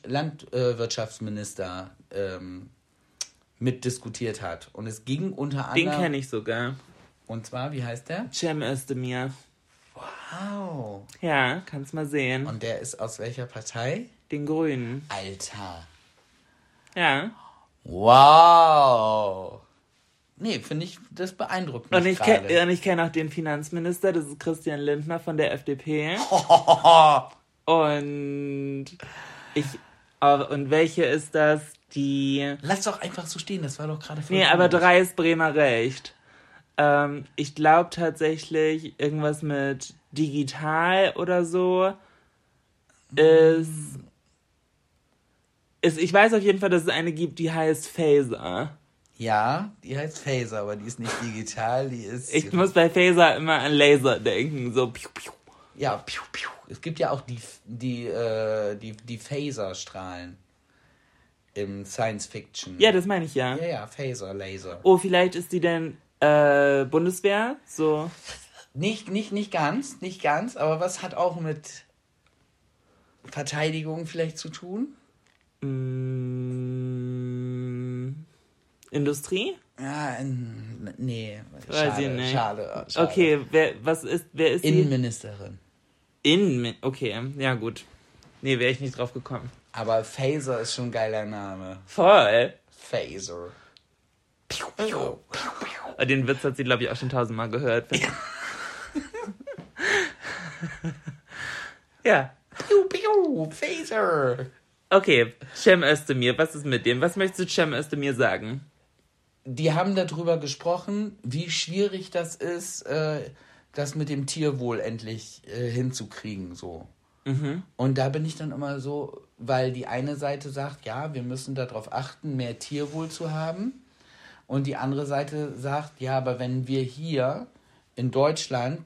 Landwirtschaftsminister mitdiskutiert hat. Und es ging unter anderem... Den kenne ich sogar. Und zwar, wie heißt der? Cem Özdemir. Wow. Ja, kannst mal sehen. Und der ist aus welcher Partei? Den Grünen. Alter. Ja. Wow. Nee, finde ich, das beeindruckt mich gerade. Und ich kenne auch den Finanzminister, das ist Christian Lindner von der FDP. Und welche ist das? Die... Lass doch einfach so stehen, das war doch gerade... Nee, aber 3 ist Bremer Recht. Ich glaube tatsächlich, irgendwas mit digital oder so ist... Ich weiß auf jeden Fall, dass es eine gibt, die heißt Phaser. Ja, die heißt Phaser, aber die ist nicht digital, die ist... Ich muss bei Phaser immer an Laser denken, so piu, piu. Ja, piu, piu. Es gibt ja auch die Phaserstrahlen im Science Fiction. Ja, das meine ich ja. Ja, Phaser, Laser. Oh, vielleicht ist die denn Bundeswehr, so... Nicht ganz, aber was hat auch mit Verteidigung vielleicht zu tun? Industrie? Ja, nee. Schade. Okay, wer ist Innenministerin. Okay, ja gut. Nee, wäre ich nicht drauf gekommen. Aber Phaser ist schon ein geiler Name. Voll. Phaser. Piu, piu, piu, piu. Den Witz hat sie, glaube ich, auch schon 1000-mal gehört. Ja. Piu, piu, Phaser. Okay, Cem Özdemir, was ist mit dem? Was möchtest du Cem Özdemir sagen? Die haben darüber gesprochen, wie schwierig das ist, das mit dem Tierwohl endlich hinzukriegen. So. Mhm. Und da bin ich dann immer so, weil die eine Seite sagt, ja, wir müssen darauf achten, mehr Tierwohl zu haben. Und die andere Seite sagt, ja, aber wenn wir hier in Deutschland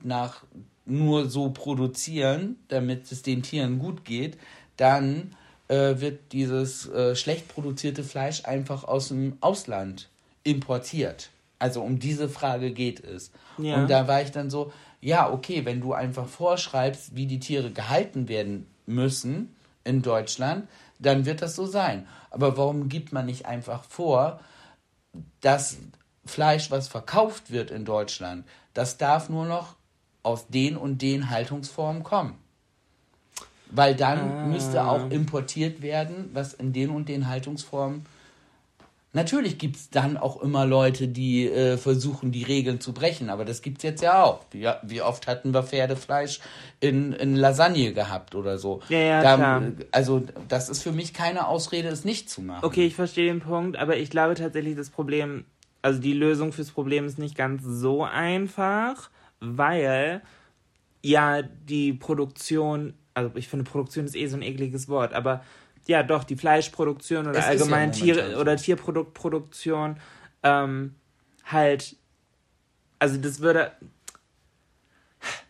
nur so produzieren, damit es den Tieren gut geht, dann wird dieses schlecht produzierte Fleisch einfach aus dem Ausland importiert. Also um diese Frage geht es. Ja. Und da war ich dann so, ja, okay, wenn du einfach vorschreibst, wie die Tiere gehalten werden müssen in Deutschland, dann wird das so sein. Aber warum gibt man nicht einfach vor, dass Fleisch, was verkauft wird in Deutschland, das darf nur noch aus den und den Haltungsformen kommen? Weil dann müsste auch importiert werden, was in den und den Haltungsformen... Natürlich gibt es dann auch immer Leute, die versuchen, die Regeln zu brechen. Aber das gibt es jetzt ja auch. Wie oft hatten wir Pferdefleisch in Lasagne gehabt oder so. Ja, klar. Also das ist für mich keine Ausrede, es nicht zu machen. Okay, ich verstehe den Punkt. Aber ich glaube tatsächlich, das Problem... Also die Lösung fürs Problem ist nicht ganz so einfach. Weil ja die Produktion... Also ich finde, Produktion ist eh so ein ekliges Wort, aber ja doch, die Fleischproduktion oder allgemein Tierproduktproduktion halt, also das würde,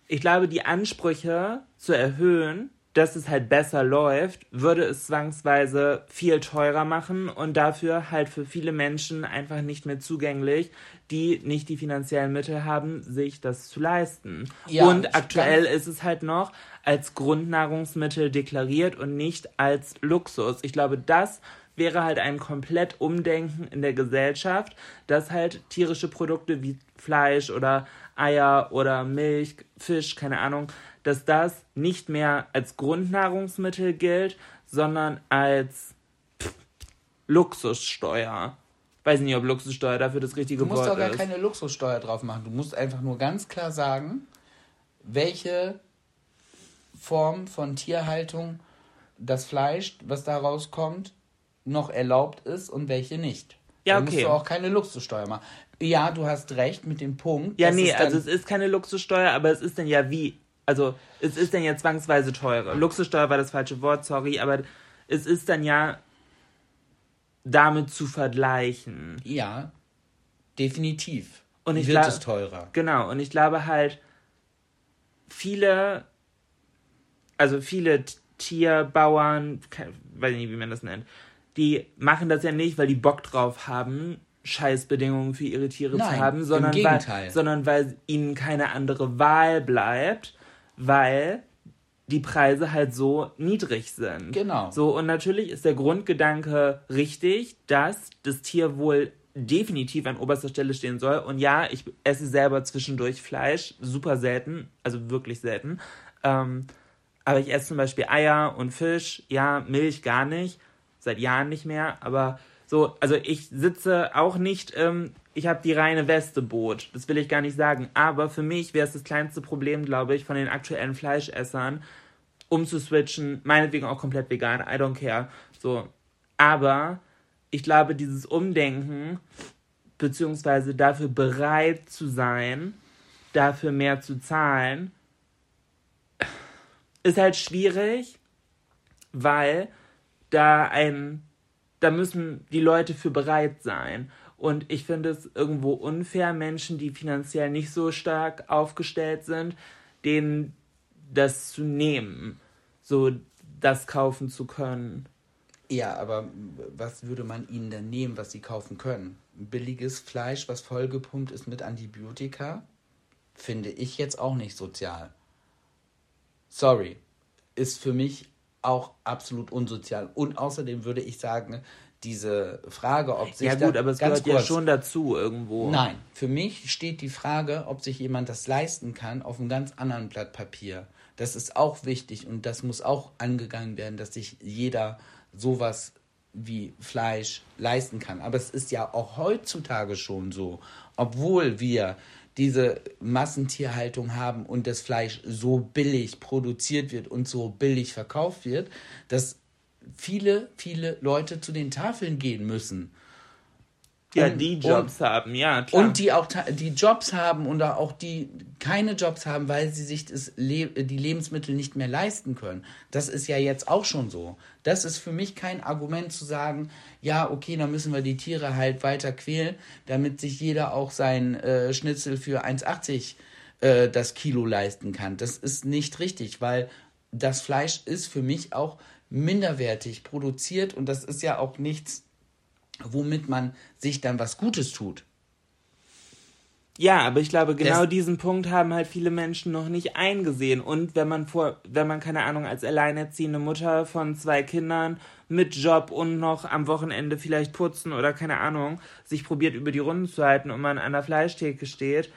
ich glaube, die Ansprüche zu erhöhen, dass es halt besser läuft, würde es zwangsweise viel teurer machen und dafür halt für viele Menschen einfach nicht mehr zugänglich, die nicht die finanziellen Mittel haben, sich das zu leisten. Ja, und aktuell ist es halt noch als Grundnahrungsmittel deklariert und nicht als Luxus. Ich glaube, das wäre halt ein komplett Umdenken in der Gesellschaft, dass halt tierische Produkte wie Fleisch oder Eier oder Milch, Fisch, keine Ahnung, dass das nicht mehr als Grundnahrungsmittel gilt, sondern als Luxussteuer. Weiß nicht, ob Luxussteuer dafür das richtige Wort ist. Du musst doch gar keine Luxussteuer drauf machen. Du musst einfach nur ganz klar sagen, welche Form von Tierhaltung das Fleisch, was da rauskommt, noch erlaubt ist und welche nicht. Ja, okay. Dann musst du auch keine Luxussteuer machen. Ja, du hast recht mit dem Punkt. Ja, nee, also es ist keine Luxussteuer, aber es ist dann ja wie, also es ist dann ja zwangsweise teurer. Luxussteuer war das falsche Wort, sorry, aber es ist dann ja damit zu vergleichen. Ja, definitiv. Und ich wird es teurer. Genau, und ich glaube halt, viele Tierbauern, weiß nicht, wie man das nennt, die machen das ja nicht, weil die Bock drauf haben, Scheißbedingungen für ihre Tiere zu haben, sondern weil ihnen keine andere Wahl bleibt, weil die Preise halt so niedrig sind. Genau. So, und natürlich ist der Grundgedanke richtig, dass das Tierwohl definitiv an oberster Stelle stehen soll. Und ja, ich esse selber zwischendurch Fleisch, super selten, also wirklich selten. Aber ich esse zum Beispiel Eier und Fisch, ja, Milch gar nicht, seit Jahren nicht mehr, aber so, also ich sitze auch nicht, ich habe die reine Weste-Boot, das will ich gar nicht sagen, aber für mich wäre es das kleinste Problem, glaube ich, von den aktuellen Fleischessern, umzuswitchen, meinetwegen auch komplett vegan, I don't care, so, aber ich glaube, dieses Umdenken, beziehungsweise dafür bereit zu sein, dafür mehr zu zahlen, ist halt schwierig, weil da müssen die Leute für bereit sein. Und ich finde es irgendwo unfair, Menschen, die finanziell nicht so stark aufgestellt sind, denen das zu nehmen, so das kaufen zu können. Ja, aber was würde man ihnen denn nehmen, was sie kaufen können? Billiges Fleisch, was vollgepumpt ist mit Antibiotika, finde ich jetzt auch nicht sozial. Sorry, ist für mich auch absolut unsozial. Und außerdem würde ich sagen, diese Frage, ob sich... Ja gut, aber es gehört ja schon dazu irgendwo. Nein, für mich steht die Frage, ob sich jemand das leisten kann, auf einem ganz anderen Blatt Papier. Das ist auch wichtig und das muss auch angegangen werden, dass sich jeder sowas wie Fleisch leisten kann. Aber es ist ja auch heutzutage schon so, obwohl wir diese Massentierhaltung haben und das Fleisch so billig produziert wird und so billig verkauft wird, dass viele, viele Leute zu den Tafeln gehen müssen. Ja, die Jobs haben, ja, klar. Und die auch die Jobs haben oder auch die keine Jobs haben, weil sie sich die Lebensmittel nicht mehr leisten können. Das ist ja jetzt auch schon so. Das ist für mich kein Argument zu sagen, ja, okay, dann müssen wir die Tiere halt weiter quälen, damit sich jeder auch sein Schnitzel für 1,80 das Kilo leisten kann. Das ist nicht richtig, weil das Fleisch ist für mich auch minderwertig produziert und das ist ja auch nichts, womit man sich dann was Gutes tut. Ja, aber ich glaube, genau diesen Punkt haben halt viele Menschen noch nicht eingesehen. Und wenn man, keine Ahnung, als alleinerziehende Mutter von 2 Kindern mit Job und noch am Wochenende vielleicht putzen oder keine Ahnung, sich probiert über die Runden zu halten und man an der Fleischtheke steht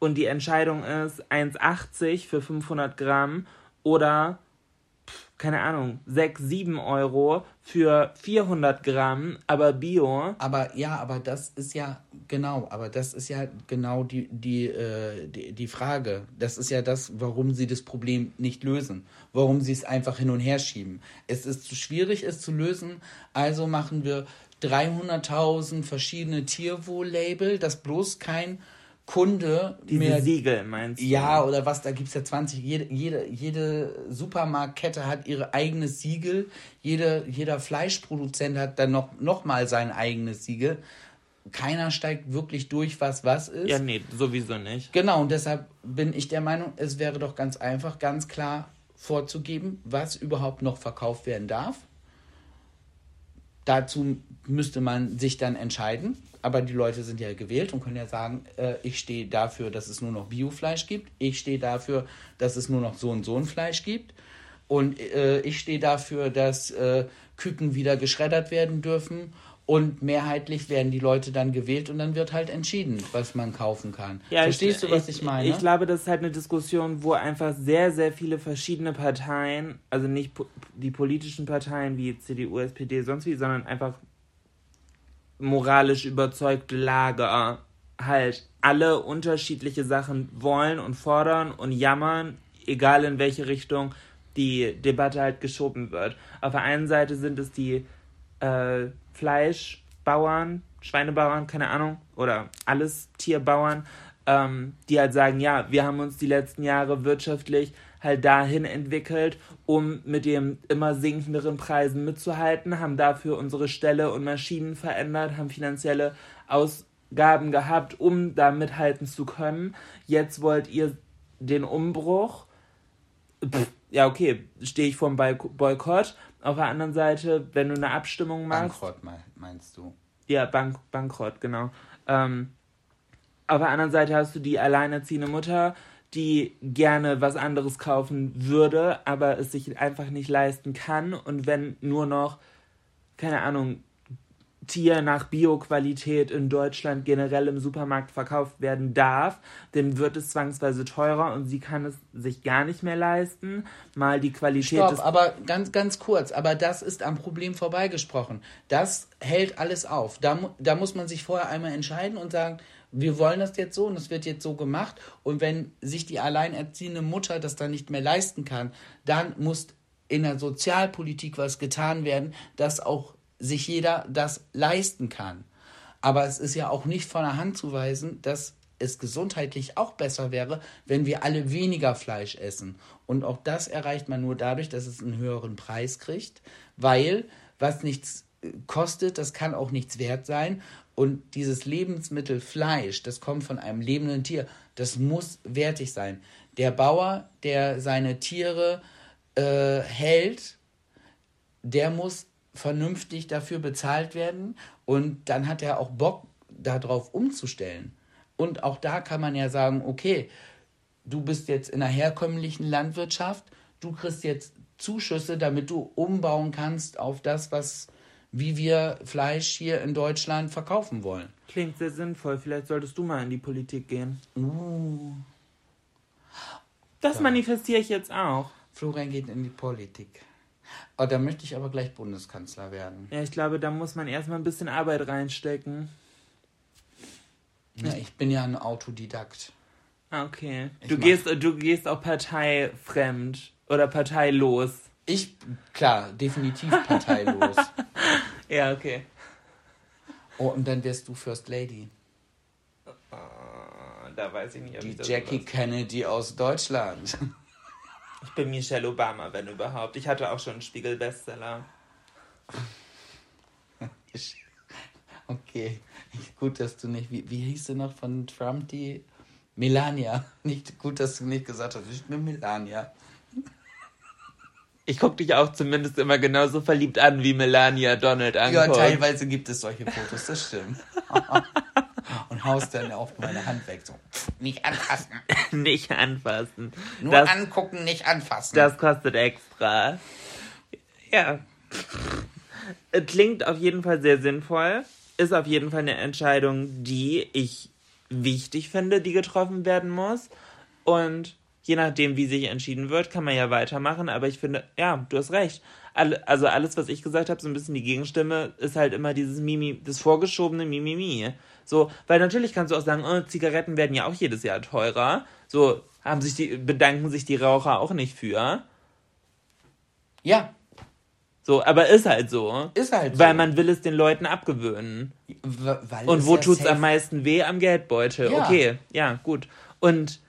und die Entscheidung ist 1,80 für 500 Gramm oder... keine Ahnung, 6-7 Euro für 400 Gramm, aber Bio. Aber das ist ja genau die Frage. Das ist ja das, warum sie das Problem nicht lösen, warum sie es einfach hin und her schieben. Es ist zu schwierig, es zu lösen, also machen wir 300.000 verschiedene Tierwohl-Label, dass bloß kein Kunde mehr... Siegel, meinst du? Ja, oder was, da gibt es ja 20, jede Supermarktkette hat ihr eigenes Siegel, jeder Fleischproduzent hat dann noch mal sein eigenes Siegel. Keiner steigt wirklich durch, was ist. Ja, nee, sowieso nicht. Genau, und deshalb bin ich der Meinung, es wäre doch ganz einfach, ganz klar vorzugeben, was überhaupt noch verkauft werden darf. Dazu müsste man sich dann entscheiden, aber die Leute sind ja gewählt und können ja sagen, ich stehe dafür, dass es nur noch Biofleisch gibt, ich stehe dafür, dass es nur noch so und so ein Fleisch gibt und ich stehe dafür, dass Küken wieder geschreddert werden dürfen. Und mehrheitlich werden die Leute dann gewählt und dann wird halt entschieden, was man kaufen kann. Ja, verstehst du, was ich meine? Ich glaube, das ist halt eine Diskussion, wo einfach sehr, sehr viele verschiedene Parteien, also nicht die politischen Parteien wie CDU, SPD, sonst wie, sondern einfach moralisch überzeugte Lager halt alle unterschiedliche Sachen wollen und fordern und jammern, egal in welche Richtung die Debatte halt geschoben wird. Auf der einen Seite sind es die Fleischbauern, Schweinebauern, keine Ahnung, oder alles Tierbauern, die halt sagen, ja, wir haben uns die letzten Jahre wirtschaftlich halt dahin entwickelt, um mit den immer sinkenderen Preisen mitzuhalten, haben dafür unsere Ställe und Maschinen verändert, haben finanzielle Ausgaben gehabt, um da mithalten zu können. Jetzt wollt ihr den Umbruch. Ja, okay, stehe ich vor dem Boykott. Auf der anderen Seite, wenn du eine Abstimmung machst... Bankrott meinst du? Ja, Bankrott, genau. Auf der anderen Seite hast du die alleinerziehende Mutter, die gerne was anderes kaufen würde, aber es sich einfach nicht leisten kann. Und wenn nur noch, keine Ahnung, Tier nach Bio-Qualität in Deutschland generell im Supermarkt verkauft werden darf, dann wird es zwangsweise teurer und sie kann es sich gar nicht mehr leisten, mal die Qualität... Stopp, aber ganz kurz, aber das ist am Problem vorbeigesprochen. Das hält alles auf. Da muss man sich vorher einmal entscheiden und sagen, wir wollen das jetzt so und es wird jetzt so gemacht und wenn sich die alleinerziehende Mutter das dann nicht mehr leisten kann, dann muss in der Sozialpolitik was getan werden, dass auch sich jeder das leisten kann. Aber es ist ja auch nicht von der Hand zu weisen, dass es gesundheitlich auch besser wäre, wenn wir alle weniger Fleisch essen. Und auch das erreicht man nur dadurch, dass es einen höheren Preis kriegt, weil was nichts kostet, das kann auch nichts wert sein. Und dieses Lebensmittel Fleisch, das kommt von einem lebenden Tier, das muss wertig sein. Der Bauer, der seine Tiere hält, der muss vernünftig dafür bezahlt werden und dann hat er auch Bock, darauf umzustellen. Und auch da kann man ja sagen, okay, du bist jetzt in einer herkömmlichen Landwirtschaft, du kriegst jetzt Zuschüsse, damit du umbauen kannst auf das, wie wir Fleisch hier in Deutschland verkaufen wollen. Klingt sehr sinnvoll, vielleicht solltest du mal in die Politik gehen. Das manifestiere ich jetzt auch. Florian geht in die Politik. Oh, da möchte ich aber gleich Bundeskanzler werden. Ja, ich glaube, da muss man erstmal ein bisschen Arbeit reinstecken. Na, ich bin ja ein Autodidakt. Okay. Du gehst auch parteifremd oder parteilos. Klar, definitiv parteilos. Ja, okay. Oh, und dann wärst du First Lady. Oh, da weiß ich nicht, ob ich das... Die Jackie Kennedy aus Deutschland. Ich bin Michelle Obama, wenn überhaupt. Ich hatte auch schon einen Spiegel-Bestseller. Okay, gut, dass du nicht... Wie hieß sie noch von Trump, die... Melania. Nicht gut, dass du nicht gesagt hast, ich bin Melania. Ich gucke dich auch zumindest immer genauso verliebt an, wie Melania Donald anguckt. Ja, teilweise gibt es solche Fotos, das stimmt. Und haust dann auf meine Hand weg, so, nicht anfassen. Nicht anfassen. Nur das, angucken, nicht anfassen. Das kostet extra. Ja. Klingt auf jeden Fall sehr sinnvoll. Ist auf jeden Fall eine Entscheidung, die ich wichtig finde, die getroffen werden muss. Und je nachdem, wie sich entschieden wird, kann man ja weitermachen. Aber ich finde, ja, du hast recht. Also alles, was ich gesagt habe, so ein bisschen die Gegenstimme, ist halt immer dieses Mimi, das vorgeschobene Mimimi. So, weil natürlich kannst du auch sagen, oh, Zigaretten werden ja auch jedes Jahr teurer. So, bedanken sich die Raucher auch nicht für. Ja. So, aber ist halt so. Ist halt so. Weil man will es den Leuten abgewöhnen. Weil und wo tut's am meisten weh? Am Geldbeutel. Ja. Okay, ja, gut. Und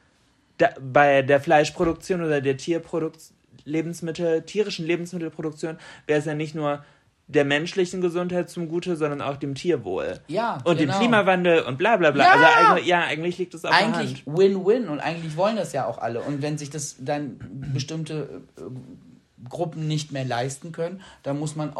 bei der Fleischproduktion oder der tierischen Lebensmittelproduktion wäre es ja nicht nur der menschlichen Gesundheit zugute, sondern auch dem Tierwohl. Ja, und genau. Dem Klimawandel und bla bla bla. Ja. Also eigentlich liegt es auf der Hand. Eigentlich Win-Win und eigentlich wollen das ja auch alle. Und wenn sich das dann bestimmte Gruppen nicht mehr leisten können, dann muss man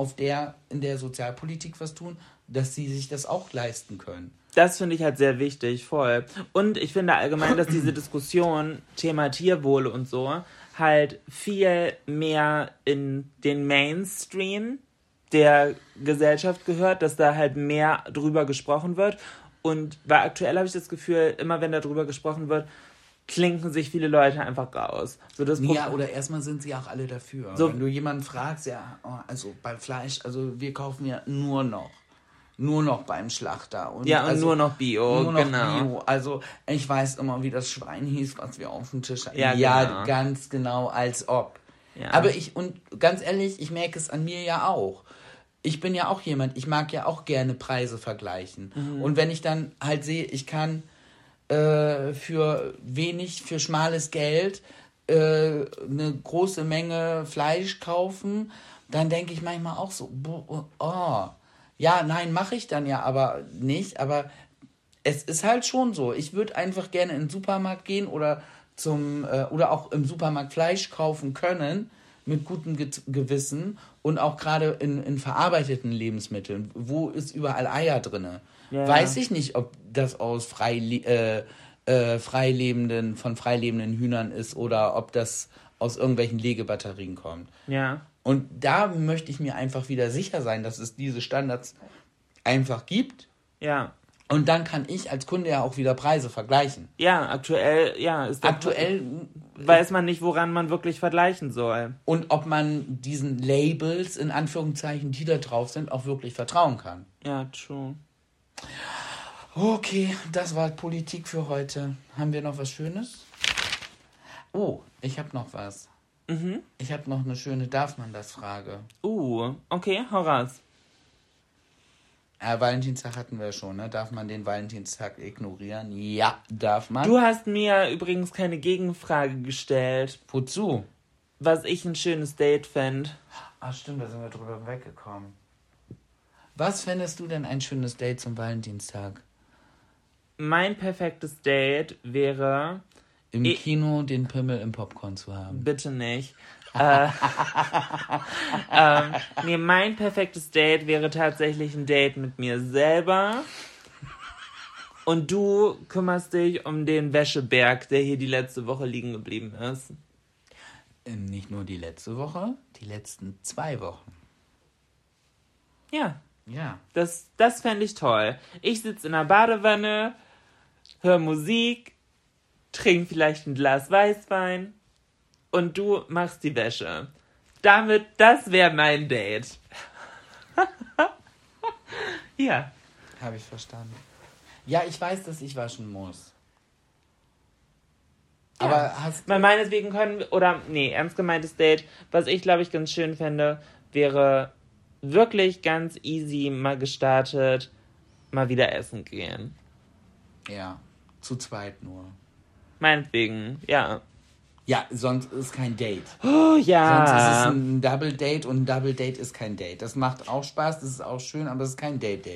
in der Sozialpolitik was tun, dass sie sich das auch leisten können. Das finde ich halt sehr wichtig, voll. Und ich finde allgemein, dass diese Diskussion, Thema Tierwohl und so, halt viel mehr in den Mainstream der Gesellschaft gehört, dass da halt mehr drüber gesprochen wird. Und weil aktuell habe ich das Gefühl, immer wenn da drüber gesprochen wird, klinken sich viele Leute einfach raus. So, das ja, oder erstmal sind sie auch alle dafür. So, wenn du jemanden fragst, ja, also beim Fleisch, also wir kaufen ja nur noch beim Schlachter. Und ja, und also, nur noch Bio. Also ich weiß immer, wie das Schwein hieß, was wir auf dem Tisch hatten. Ja, genau. Ganz genau, als ob. Ja. Aber ganz ehrlich, ich merke es an mir ja auch. Ich bin ja auch jemand, ich mag ja auch gerne Preise vergleichen. Mhm. Und wenn ich dann halt sehe, ich kann für schmales Geld eine große Menge Fleisch kaufen, dann denke ich manchmal auch so, ja, nein, mache ich dann ja aber nicht. Aber es ist halt schon so. Ich würde einfach gerne in den Supermarkt gehen oder auch im Supermarkt Fleisch kaufen können mit gutem Gewissen und auch gerade in verarbeiteten Lebensmitteln, wo ist überall Eier drin. Ja. Weiß ich nicht, ob das aus freilebenden Hühnern ist oder ob das aus irgendwelchen Legebatterien kommt. Ja. Und da möchte ich mir einfach wieder sicher sein, dass es diese Standards einfach gibt. Ja. Und dann kann ich als Kunde ja auch wieder Preise vergleichen. Ja, aktuell weiß man nicht, woran man wirklich vergleichen soll. Und ob man diesen Labels, in Anführungszeichen, die da drauf sind, auch wirklich vertrauen kann. Ja, true. Okay, das war Politik für heute. Haben wir noch was Schönes? Oh, ich habe noch was. Mhm. Ich habe noch eine schöne Darf-man-das-Frage. Okay, hau raus. Valentinstag hatten wir schon, ne? Darf man den Valentinstag ignorieren? Ja, darf man. Du hast mir übrigens keine Gegenfrage gestellt. Wozu? Was ich ein schönes Date fände. Ach stimmt, da sind wir drüber weggekommen. Was fändest du denn ein schönes Date zum Valentinstag? Mein perfektes Date wäre... Im Kino den Pimmel im Popcorn zu haben. Bitte nicht. Mein perfektes Date wäre tatsächlich ein Date mit mir selber. Und du kümmerst dich um den Wäscheberg, der hier die letzte Woche liegen geblieben ist. Nicht nur die letzte Woche, die letzten 2 Wochen. Ja. Ja. Das fände ich toll. Ich sitze in der Badewanne, höre Musik, trinke vielleicht ein Glas Weißwein. Und du machst die Wäsche. Das wäre mein Date. Ja. Habe ich verstanden. Ja, ich weiß, dass ich waschen muss. Ja. Aber meinetwegen ernst gemeintes Date, was ich, glaube ich, ganz schön fände, wäre wirklich ganz easy mal gestartet, mal wieder essen gehen. Ja, zu zweit nur. Meinetwegen, ja. Ja, sonst ist kein Date. Oh, ja. Sonst ist es ein Double Date und ein Double Date ist kein Date. Das macht auch Spaß, das ist auch schön, aber es ist kein Date.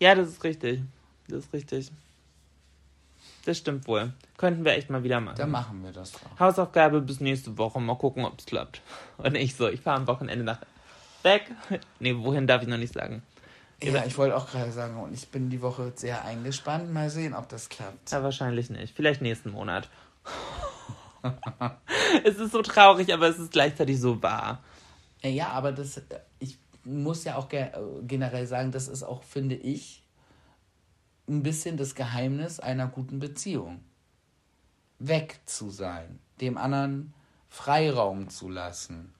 Ja, das ist richtig. Das stimmt wohl. Könnten wir echt mal wieder machen. Dann machen wir das auch. Hausaufgabe bis nächste Woche. Mal gucken, ob es klappt. Und ich fahre am Wochenende nach weg. Nee, wohin darf ich noch nicht sagen. Ja, ich wollte auch gerade sagen, und ich bin die Woche sehr eingespannt. Mal sehen, ob das klappt. Ja, wahrscheinlich nicht. Vielleicht nächsten Monat. Es ist so traurig, aber es ist gleichzeitig so wahr. Ja, aber ich muss ja auch generell sagen, das ist auch, finde ich, ein bisschen das Geheimnis einer guten Beziehung. Weg zu sein, dem anderen Freiraum zu lassen,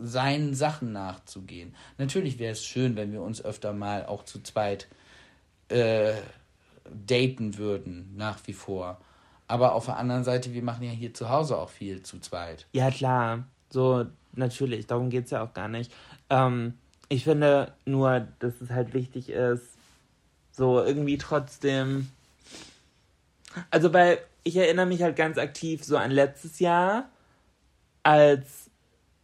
seinen Sachen nachzugehen. Natürlich wäre es schön, wenn wir uns öfter mal auch zu zweit daten würden, nach wie vor. Aber auf der anderen Seite, wir machen ja hier zu Hause auch viel zu zweit. Ja, klar. So, natürlich. Darum geht's ja auch gar nicht. Ich finde nur, dass es halt wichtig ist, so irgendwie trotzdem... Also, weil ich erinnere mich halt ganz aktiv so an letztes Jahr, als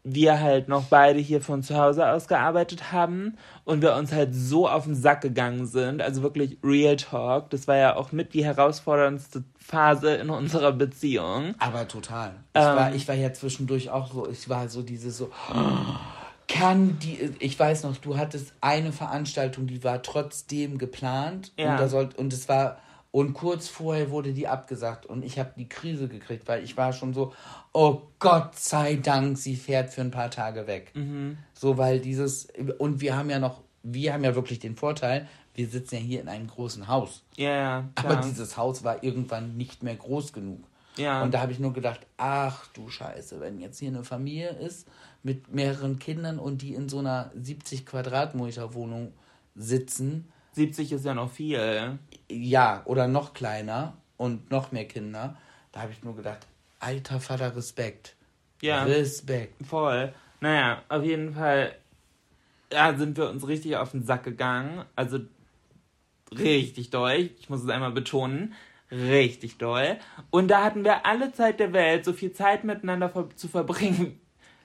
wir halt noch beide hier von zu Hause aus gearbeitet haben und wir uns halt so auf den Sack gegangen sind, also wirklich Real Talk, das war ja auch mit die herausforderndste Phase in unserer Beziehung. Aber total. Ich war ja zwischendurch auch so, ich war so dieses so, ich weiß noch, du hattest eine Veranstaltung, die war trotzdem geplant, ja. Und kurz vorher wurde die abgesagt und ich habe die Krise gekriegt, weil ich war schon so, oh Gott sei Dank, sie fährt für ein paar Tage weg. Mhm. So, weil und wir haben ja wirklich den Vorteil, wir sitzen ja hier in einem großen Haus. Ja, aber dieses Haus war irgendwann nicht mehr groß genug. Ja. Und da habe ich nur gedacht, ach du Scheiße, wenn jetzt hier eine Familie ist mit mehreren Kindern und die in so einer 70 Quadratmeter Wohnung sitzen, 70 ist ja noch viel. Ja, oder noch kleiner und noch mehr Kinder. Da habe ich nur gedacht, alter Vater, Respekt. Ja. Respekt. Voll. Naja, auf jeden Fall sind wir uns richtig auf den Sack gegangen. Also richtig doll. Ich muss es einmal betonen. Richtig doll. Und da hatten wir alle Zeit der Welt, so viel Zeit miteinander zu verbringen.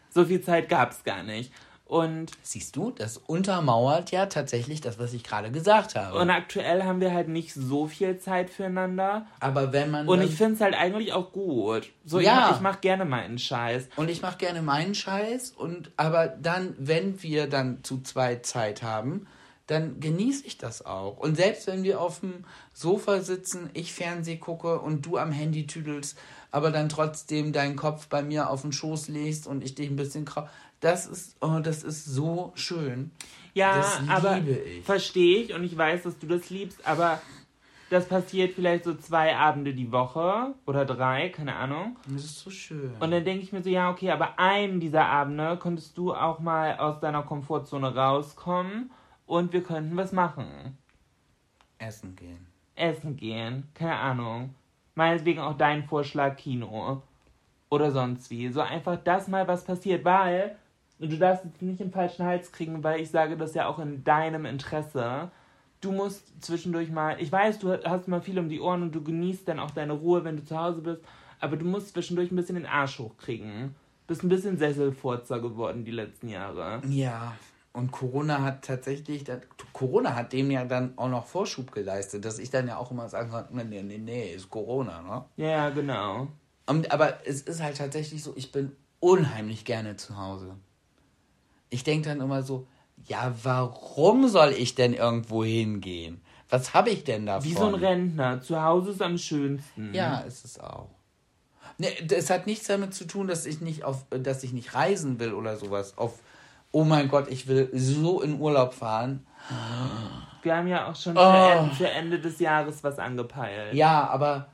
So viel Zeit gab es gar nicht. Und siehst du, das untermauert ja tatsächlich das, was ich gerade gesagt habe. Und aktuell haben wir halt nicht so viel Zeit füreinander. Aber wenn man... Und ich finde es halt eigentlich auch gut. So, ja. Ich mache gerne meinen Scheiß. Und ich mache gerne meinen Scheiß. Aber dann, wenn wir dann zu zweit Zeit haben, dann genieße ich das auch. Und selbst wenn wir auf dem Sofa sitzen, ich Fernseh gucke und du am Handy tüdelst, aber dann trotzdem deinen Kopf bei mir auf den Schoß legst und ich dich ein bisschen... Das ist so schön. Ja, das liebe ich. Verstehe ich und ich weiß, dass du das liebst, aber das passiert vielleicht so 2 Abende die Woche oder 3, keine Ahnung. Das ist so schön. Und dann denke ich mir so, ja, okay, aber einen dieser Abende könntest du auch mal aus deiner Komfortzone rauskommen und wir könnten was machen. Essen gehen, keine Ahnung. Meinetwegen auch dein Vorschlag Kino. Oder sonst wie. So einfach, dass mal was passiert, weil... Und du darfst jetzt nicht den falschen Hals kriegen, weil ich sage das ja auch in deinem Interesse. Du musst zwischendurch mal... Ich weiß, du hast mal viel um die Ohren und du genießt dann auch deine Ruhe, wenn du zu Hause bist. Aber du musst zwischendurch ein bisschen den Arsch hochkriegen. Bist ein bisschen Sesselfurzer geworden die letzten Jahre. Ja, und Corona hat dem ja dann auch noch Vorschub geleistet, dass ich dann ja auch immer sagen kann, nee, ist Corona, ne? Ja, genau. Aber es ist halt tatsächlich so, ich bin unheimlich gerne zu Hause. Ich denke dann immer so, ja, warum soll ich denn irgendwo hingehen? Was habe ich denn davon? Wie so ein Rentner, zu Hause ist am schönsten. Ja, ist es auch. Ne, es hat nichts damit zu tun, dass ich nicht reisen will oder sowas. Oh mein Gott, ich will so in Urlaub fahren. Wir haben ja auch schon für Ende des Jahres was angepeilt. Ja, aber...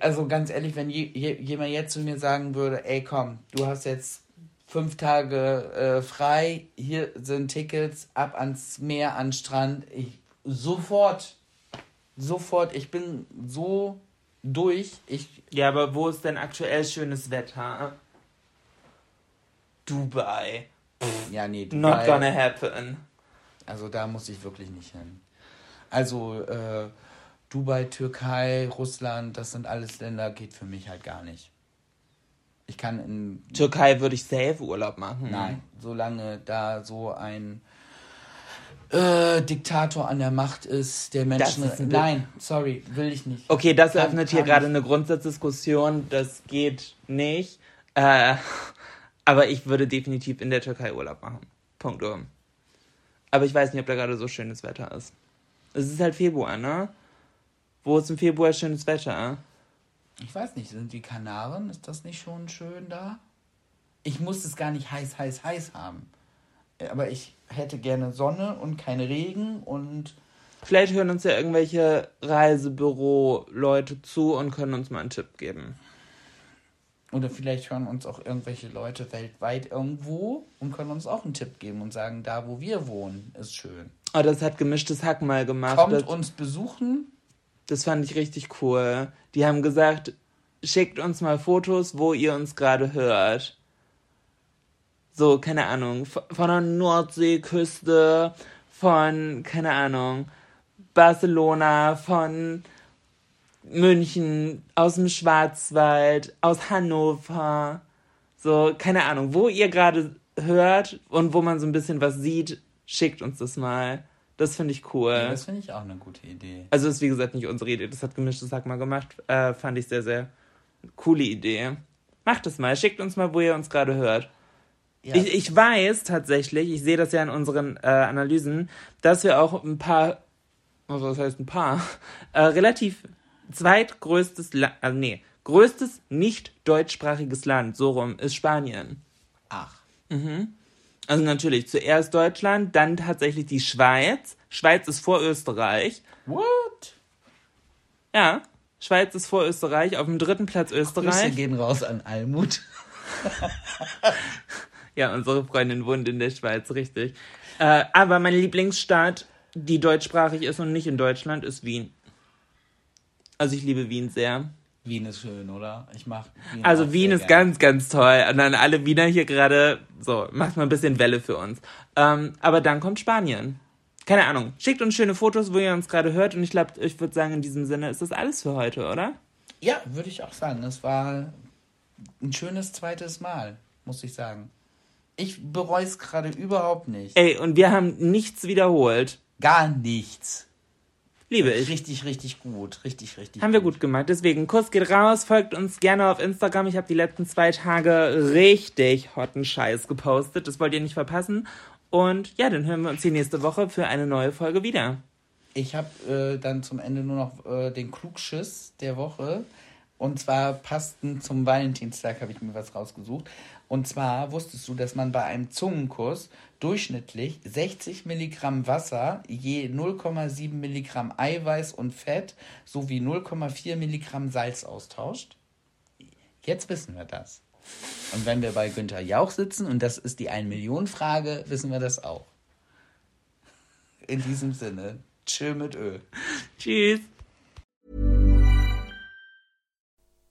Also ganz ehrlich, wenn jemand jetzt zu mir sagen würde, ey komm, du hast jetzt 5 Tage frei, hier sind Tickets, ab ans Meer, an den Strand, ich sofort, ich bin so durch. Ja, aber wo ist denn aktuell schönes Wetter? Dubai. Ja, nee, Dubai. Not gonna happen. Also da muss ich wirklich nicht hin. Also, Dubai, Türkei, Russland, das sind alles Länder, geht für mich halt gar nicht. Ich kann in... Türkei würde ich safe Urlaub machen. Nein, solange da so ein Diktator an der Macht ist, der Menschen... Nein, sorry, will ich nicht. Okay, das eröffnet hier gerade eine Grundsatzdiskussion, das geht nicht. Aber ich würde definitiv in der Türkei Urlaub machen. Punkt. Aber ich weiß nicht, ob da gerade so schönes Wetter ist. Es ist halt Februar, ne? Wo ist im Februar schönes Wetter? Ich weiß nicht, sind die Kanaren? Ist das nicht schon schön da? Ich muss es gar nicht heiß haben. Aber ich hätte gerne Sonne und keinen Regen und... Vielleicht hören uns ja irgendwelche Reisebüro-Leute zu und können uns mal einen Tipp geben. Oder vielleicht hören uns auch irgendwelche Leute weltweit irgendwo und können uns auch einen Tipp geben und sagen, da wo wir wohnen, ist schön. Oh, das hat gemischtes Hack mal gemacht. Kommt uns besuchen... Das fand ich richtig cool. Die haben gesagt, schickt uns mal Fotos, wo ihr uns gerade hört. So, keine Ahnung, von der Nordseeküste, von, keine Ahnung, Barcelona, von München, aus dem Schwarzwald, aus Hannover. So, keine Ahnung, wo ihr gerade hört und wo man so ein bisschen was sieht, schickt uns das mal. Das finde ich cool. Ja, das finde ich auch eine gute Idee. Also das ist, wie gesagt, nicht unsere Idee. Das hat Gemischtes Hack mal gemacht. Fand ich sehr, sehr coole Idee. Macht es mal. Schickt uns mal, wo ihr uns gerade hört. Ja. Ich weiß tatsächlich, ich sehe das ja in unseren Analysen, dass wir auch ein paar, also was heißt ein paar, relativ zweitgrößtes Land, also größtes nicht deutschsprachiges Land, so rum, ist Spanien. Ach. Mhm. Also natürlich, zuerst Deutschland, dann tatsächlich die Schweiz. Schweiz ist vor Österreich. What? Ja, Schweiz ist vor Österreich, auf dem 3. Platz Österreich. Grüße gehen raus an Almut. Ja, unsere Freundin wohnt in der Schweiz, richtig. Aber meine Lieblingsstadt, die deutschsprachig ist und nicht in Deutschland, ist Wien. Also ich liebe Wien sehr. Wien ist schön, oder? Ich mag Wien. Also Wien ist ganz, ganz toll. Und dann alle Wiener hier gerade, so, macht mal ein bisschen Welle für uns. Aber dann kommt Spanien. Keine Ahnung. Schickt uns schöne Fotos, wo ihr uns gerade hört. Und ich glaube, ich würde sagen, in diesem Sinne ist das alles für heute, oder? Ja, würde ich auch sagen. Es war ein schönes zweites Mal, muss ich sagen. Ich bereue es gerade überhaupt nicht. Ey, und wir haben nichts wiederholt. Gar nichts. Liebe ich. Richtig, richtig gut. Haben wir gut gemacht. Deswegen, Kuss geht raus. Folgt uns gerne auf Instagram. Ich habe die letzten 2 Tage richtig hotten Scheiß gepostet. Das wollt ihr nicht verpassen. Und ja, dann hören wir uns die nächste Woche für eine neue Folge wieder. Ich habe dann zum Ende nur noch den Klugschiss der Woche. Und zwar passend zum Valentinstag habe ich mir was rausgesucht. Und zwar wusstest du, dass man bei einem Zungenkuss durchschnittlich 60 Milligramm Wasser, je 0,7 Milligramm Eiweiß und Fett sowie 0,4 Milligramm Salz austauscht? Jetzt wissen wir das. Und wenn wir bei Günther Jauch sitzen, und das ist die 1-Million-Frage, wissen wir das auch. In diesem Sinne, tschö mit Ö. Tschüss.